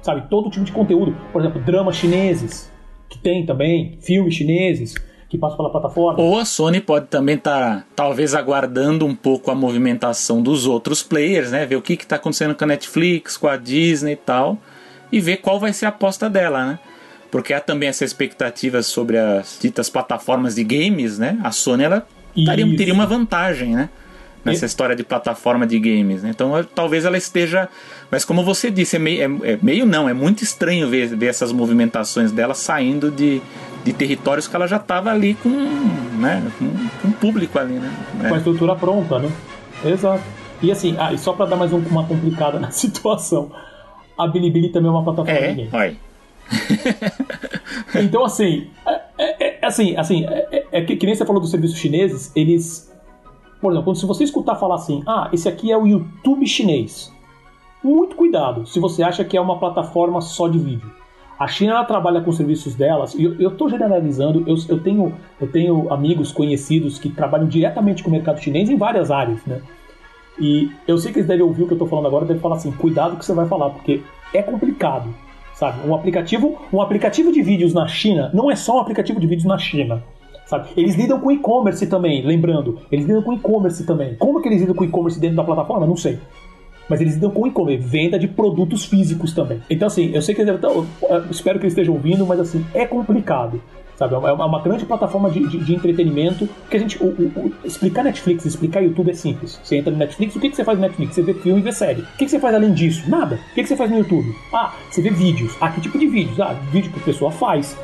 sabe, todo tipo de conteúdo. Por exemplo, dramas chineses, que tem também, filmes chineses, que passam pela plataforma. Ou a Sony pode também estar, talvez, aguardando um pouco a movimentação dos outros players, né? Ver o que está acontecendo com a Netflix, com a Disney e tal, e ver qual vai ser a aposta dela, né? Porque há também essa expectativa sobre as ditas plataformas de games, né? A Sony, ela teria uma vantagem, né? Nessa história de plataforma de games, né? Então, talvez ela esteja... Mas como você disse, é muito estranho ver essas movimentações dela saindo de territórios que ela já estava ali com, né? Com um público ali, né? Com a estrutura pronta, né? Exato. E assim, só para dar mais uma complicada na situação, a Bilibili também é uma plataforma de games. Então que nem você falou dos serviços chineses, eles, por exemplo, se você escutar falar assim, esse aqui é o YouTube chinês, muito cuidado se você acha que é uma plataforma só de vídeo. A China, ela trabalha com os serviços delas, e eu estou generalizando, eu tenho amigos conhecidos que trabalham diretamente com o mercado chinês em várias áreas, né? E eu sei que eles devem ouvir o que eu estou falando agora, devem falar assim, cuidado o que você vai falar, porque é complicado. Sabe, um aplicativo de vídeos na China não é só um aplicativo de vídeos na China, sabe? Eles lidam com e-commerce também, lembrando. Eles lidam com e-commerce também. Como que eles lidam com e-commerce dentro da plataforma? Não sei. Mas eles lidam com e-commerce, venda de produtos físicos também. Então, assim, eu sei que eles... Eu espero que eles estejam ouvindo, mas, assim, é complicado. Sabe? É uma grande plataforma de entretenimento que a gente... explicar Netflix, explicar YouTube é simples. Você entra no Netflix, o que você faz no Netflix? Você vê filme e vê série. O que você faz além disso? Nada. O que você faz no YouTube? Você vê vídeos. Que tipo de vídeos? Vídeo que a pessoa faz,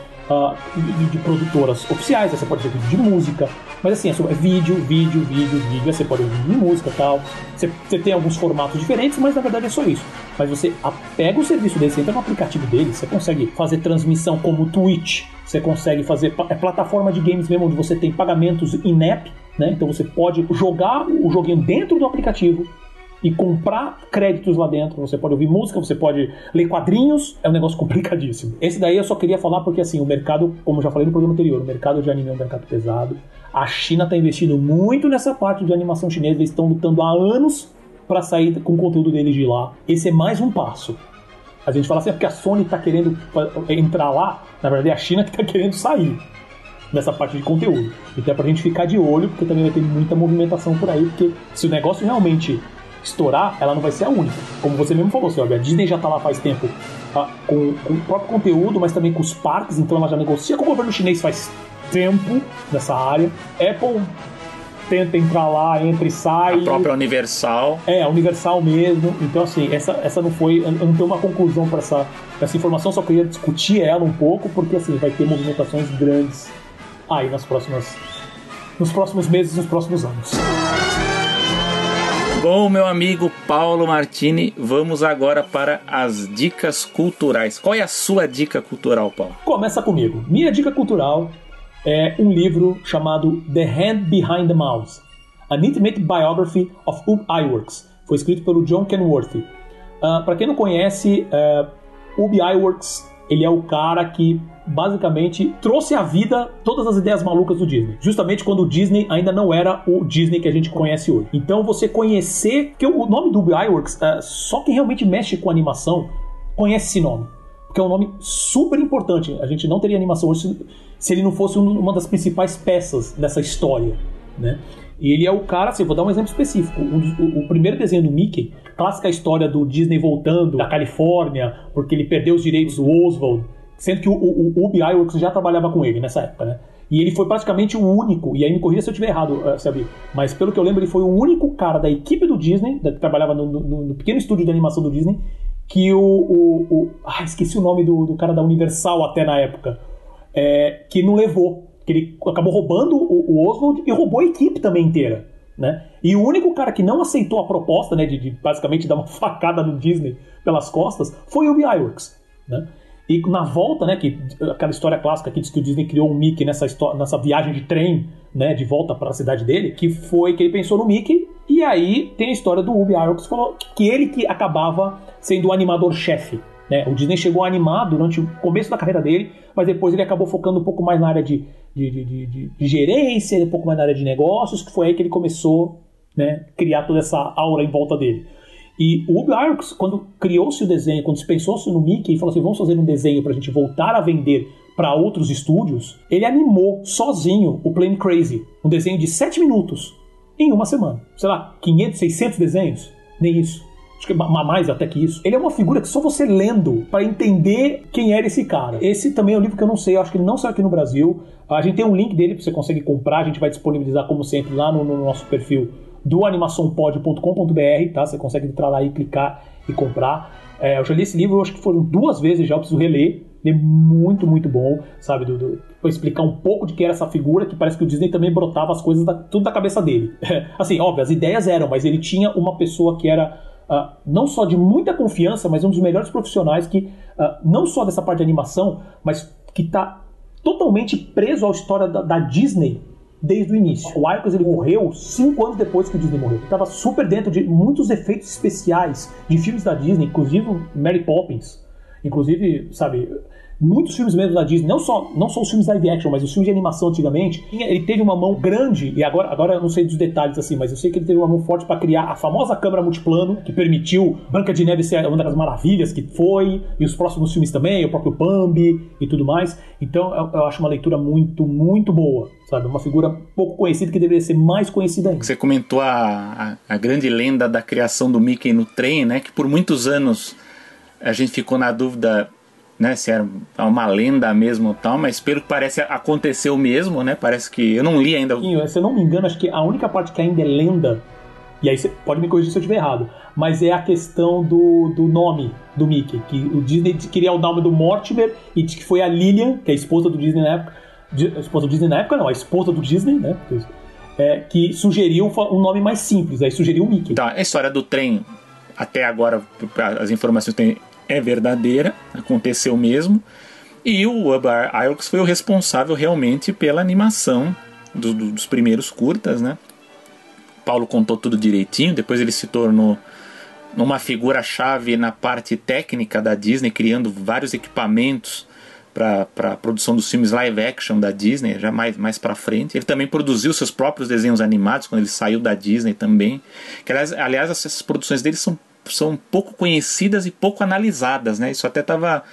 de produtoras oficiais. Você pode ver vídeo de música. Mas assim, é vídeo. Você pode ver vídeo de música e tal. Você tem alguns formatos diferentes, mas na verdade é só isso. Mas você pega o serviço deles, você entra no aplicativo deles, você consegue fazer transmissão como o Twitch, você consegue fazer plataforma de games mesmo, onde você tem pagamentos in-app, né? Então você pode jogar o joguinho dentro do aplicativo e comprar créditos lá dentro, você pode ouvir música, você pode ler quadrinhos, é um negócio complicadíssimo. Esse daí eu só queria falar porque, assim, o mercado, como eu já falei no programa anterior, o mercado de anime é um mercado pesado, a China está investindo muito nessa parte de animação chinesa, eles estão lutando há anos para sair com o conteúdo deles de lá. Esse é mais um passo. A gente fala assim, é porque a Sony está querendo entrar lá, na verdade é a China que está querendo sair nessa parte de conteúdo. Então é pra gente ficar de olho, porque também vai ter muita movimentação por aí, porque se o negócio realmente estourar, ela não vai ser a única. Como você mesmo falou, Selvio, a Disney já está lá faz tempo, com o próprio conteúdo, mas também com os parques, então ela já negocia com o governo chinês faz tempo nessa área. Apple tenta entrar lá, entra e sai. A própria Universal. A Universal mesmo. Então, assim, essa não foi... Eu não tenho uma conclusão para essa informação, só queria discutir ela um pouco, porque, assim, vai ter movimentações grandes aí nos próximos meses, nos próximos anos. Bom, meu amigo Paulo Martini, vamos agora para as dicas culturais. Qual é a sua dica cultural, Paulo? Começa comigo. Minha dica cultural é um livro chamado The Hand Behind the Mouth, An Intimate Biography of Ub Iwerks. Foi escrito pelo John Kenworthy. Para quem não conhece, Ub Iwerks, ele é o cara que basicamente trouxe à vida todas as ideias malucas do Disney, justamente quando o Disney ainda não era o Disney que a gente conhece hoje. Então você conhecer, porque o nome do Ub Iwerks, só quem realmente mexe com animação conhece esse nome, porque é um nome super importante. A gente não teria animação hoje se ele não fosse uma das principais peças dessa história, né? E ele é o cara, assim, vou dar um exemplo específico, o primeiro desenho do Mickey, clássica história do Disney voltando da Califórnia, porque ele perdeu os direitos do Oswald, sendo que o Ub Iwerks já trabalhava com ele nessa época, né? E ele foi praticamente o único, e aí me corrija se eu estiver errado, sabe? Mas pelo que eu lembro, ele foi o único cara da equipe do Disney, que trabalhava no pequeno estúdio de animação do Disney, que esqueci o nome do cara da Universal até na época, que não levou. Que ele acabou roubando o Oswald e roubou a equipe também inteira, né? E o único cara que não aceitou a proposta, né, de basicamente dar uma facada no Disney pelas costas foi o Ub Iwerks, né? E na volta, né, que aquela história clássica que diz que o Disney criou um Mickey nessa viagem de trem, né, de volta para a cidade dele, que foi que ele pensou no Mickey, e aí tem a história do Ub Iwerks que ele que acabava sendo o animador-chefe. Né? O Disney chegou a animar durante o começo da carreira dele, mas depois ele acabou focando um pouco mais na área de gerência, um pouco mais na área de negócios, que foi aí que ele começou, né, criar toda essa aura em volta dele. E o Ub Iwerks, quando criou-se o desenho, quando se pensou-se no Mickey e falou assim, vamos fazer um desenho para a gente voltar a vender para outros estúdios, ele animou sozinho o Plane Crazy, um desenho de 7 minutos em uma semana. Sei lá, 500, 600 desenhos? Nem isso. Acho que mais até que isso. Ele é uma figura que só você lendo para entender quem era esse cara. Esse também é um livro que eu não sei, eu acho que ele não saiu aqui no Brasil. A gente tem um link dele que você consegue comprar, a gente vai disponibilizar como sempre lá no nosso perfil do animaçãopod.com.br, tá? Você consegue entrar lá e clicar e comprar. Eu já li esse livro, eu acho que foram 2 vezes já, eu preciso reler. Ele é muito, muito bom, sabe? Pra explicar um pouco de que era essa figura, que parece que o Disney também brotava as coisas tudo da cabeça dele. Assim, óbvio, as ideias eram, mas ele tinha uma pessoa que era... não só de muita confiança, mas um dos melhores profissionais que, não só dessa parte de animação, mas que está totalmente preso à história da Disney desde o início. O Iwerks, ele morreu 5 anos depois que o Disney morreu. Ele estava super dentro de muitos efeitos especiais de filmes da Disney, inclusive Mary Poppins, inclusive, sabe, muitos filmes mesmo da Disney, não só os filmes live action, mas os filmes de animação antigamente. Ele teve uma mão grande, e agora eu não sei dos detalhes assim, mas eu sei que ele teve uma mão forte para criar a famosa câmera multiplano, que permitiu Branca de Neve ser uma das maravilhas que foi, e os próximos filmes também, o próprio Bambi e tudo mais. Então eu acho uma leitura muito, muito boa, sabe? Uma figura pouco conhecida que deveria ser mais conhecida ainda. Você comentou a grande lenda da criação do Mickey no trem, né? Que por muitos anos a gente ficou na dúvida, né, se era uma lenda mesmo ou tal, mas pelo que parece aconteceu mesmo, né? Parece que... eu não li ainda. Se eu não me engano, acho que a única parte que ainda é lenda, e aí você pode me corrigir se eu estiver errado, mas é a questão do nome do Mickey, que o Disney queria o nome do Mortimer, e que foi a Lillian, que é a esposa do Disney na época, a esposa do Disney, né? Que sugeriu um nome mais simples, aí sugeriu o Mickey. Então, a história do trem, até agora, as informações têm... é verdadeira, aconteceu mesmo, e o Ub Iwerks foi o responsável realmente pela animação dos primeiros curtas, né? O Paulo contou tudo direitinho, depois ele se tornou uma figura-chave na parte técnica da Disney, criando vários equipamentos para a produção dos filmes live action da Disney, já mais para frente. Ele também produziu seus próprios desenhos animados quando ele saiu da Disney também, que aliás essas produções dele são pouco conhecidas e pouco analisadas, né? Isso até estava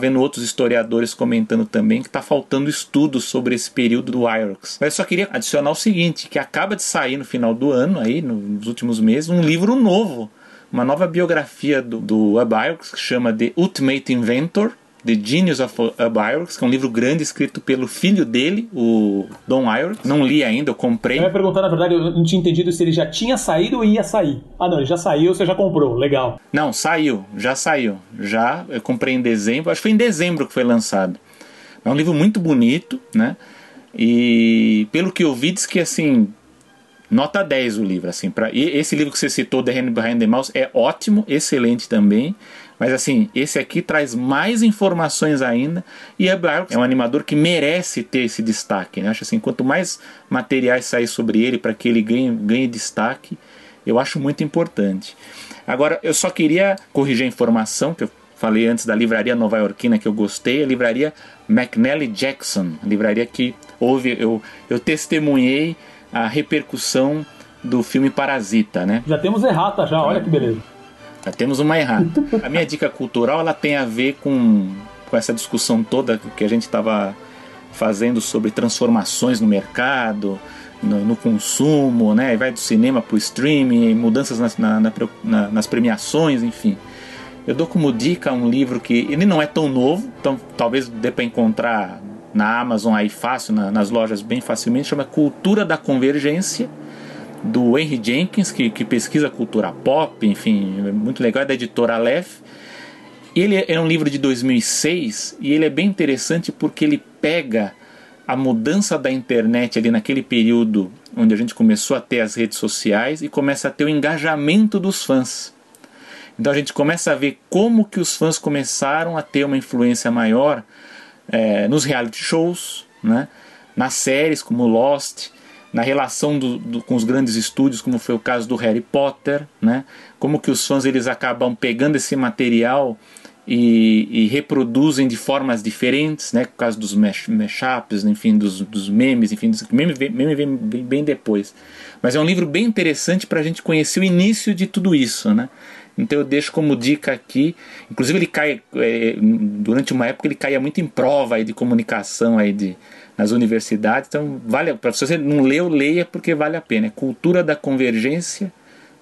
vendo outros historiadores comentando também, que está faltando estudos sobre esse período do Iwerks. Mas eu só queria adicionar o seguinte, que acaba de sair no final do ano, aí, nos últimos meses, um livro novo, uma nova biografia do Ub Iwerks, que chama The Ultimate Inventor, The Genius of Ub Iwerks, que é um livro grande escrito pelo filho dele, o Don Iwerks. Não li ainda, eu comprei. Eu ia perguntar, na verdade, eu não tinha entendido se ele já tinha saído ou ia sair. Ah, não, ele já saiu, você já comprou, legal. Não, saiu. Já, eu comprei em dezembro, acho que foi em dezembro que foi lançado. É um livro muito bonito, né? E pelo que eu vi, diz que assim... Nota 10 o livro, assim, esse livro que você citou, The Hand Behind the Mouse, é ótimo, excelente também, mas assim, esse aqui traz mais informações ainda, e é um animador que merece ter esse destaque, né? Acho assim, quanto mais materiais sair sobre ele para que ele ganhe destaque, eu acho muito importante. Agora, eu só queria corrigir a informação que eu falei antes da livraria nova-iorquina que eu gostei, a livraria McNally Jackson, a livraria que houve, eu testemunhei a repercussão do filme Parasita, né? Já temos errata já, olha que beleza. Já temos uma errata. A minha dica cultural, ela tem a ver com essa discussão toda que a gente estava fazendo sobre transformações no mercado, no consumo, né? Vai do cinema para o streaming, mudanças nas premiações, enfim. Eu dou como dica um livro que ele não é tão novo, então talvez dê para encontrar na Amazon aí fácil, nas lojas bem facilmente, chama Cultura da Convergência, do Henry Jenkins, que pesquisa cultura pop, enfim, é muito legal, é da editora Aleph. Ele é um livro de 2006 e ele é bem interessante porque ele pega a mudança da internet ali naquele período onde a gente começou a ter as redes sociais e começa a ter o engajamento dos fãs. Então a gente começa a ver como que os fãs começaram a ter uma influência maior nos reality shows, né? Nas séries como Lost, na relação com os grandes estúdios, como foi o caso do Harry Potter, né? Como que os fãs eles acabam pegando esse material e reproduzem de formas diferentes, né? O caso dos mashups, enfim, dos memes, enfim, meme vem bem depois. Mas é um livro bem interessante para a gente conhecer o início de tudo isso, né? Então eu deixo como dica aqui, inclusive ele cai, durante uma época ele caía muito em prova aí de comunicação aí nas universidades, então vale, se você não leu, leia porque vale a pena, é Cultura da Convergência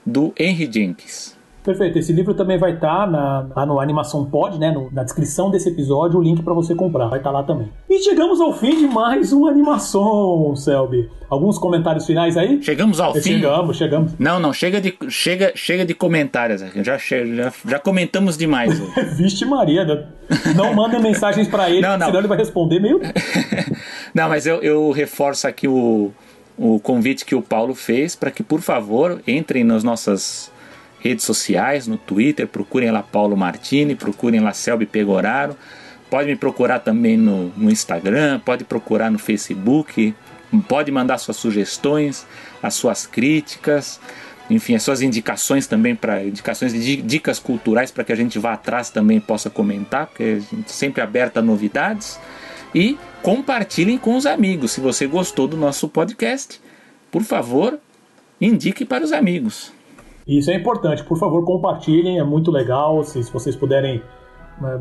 do Henry Jenkins. Perfeito, esse livro também vai estar lá no Animação Pod, né, na descrição desse episódio, o link para você comprar, vai estar lá também. E chegamos ao fim de mais uma animação, Selby. Alguns comentários finais aí? Chegamos ao fim? Chegamos. Não, chega de comentários, já comentamos demais. Vixe Maria, não mandem mensagens para ele, não. Senão ele vai responder meio... Não, mas eu reforço aqui o convite que o Paulo fez para que, por favor, entrem nas nossas redes sociais, no Twitter, procurem lá Paulo Martini, procurem lá Selvio Pegoraro, pode me procurar também no Instagram, pode procurar no Facebook, pode mandar suas sugestões, as suas críticas, enfim, as suas indicações também, dicas culturais para que a gente vá atrás também e possa comentar, porque a gente sempre aberta a novidades, e compartilhem com os amigos. Se você gostou do nosso podcast, por favor, indique para os amigos. Isso é importante, por favor, compartilhem, é muito legal, se vocês puderem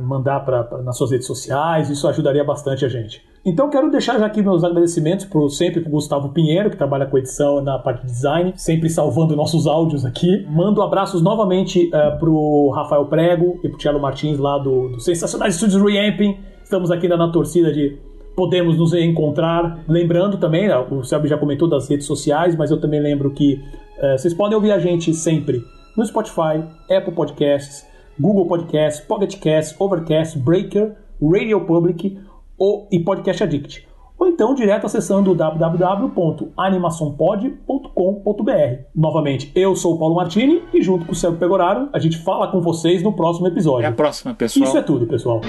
mandar nas suas redes sociais, isso ajudaria bastante a gente. Então quero deixar já aqui meus agradecimentos sempre pro Gustavo Pinheiro, que trabalha com edição na parte de design, sempre salvando nossos áudios aqui. Mando abraços novamente pro Rafael Prego e pro Tiago Martins lá do Sensacionais Studios Reamping, estamos aqui ainda na torcida de... podemos nos reencontrar. Lembrando também, o Selby já comentou das redes sociais, mas eu também lembro que vocês podem ouvir a gente sempre no Spotify, Apple Podcasts, Google Podcasts, Pocket Casts, Overcast, Breaker, Radio Public e Podcast Addict. Ou então direto acessando www.animaçãopod.com.br. Novamente, eu sou o Paulo Martini e junto com o Selvio Pegoraro, a gente fala com vocês no próximo episódio. Até a próxima, pessoal. Isso é tudo, pessoal.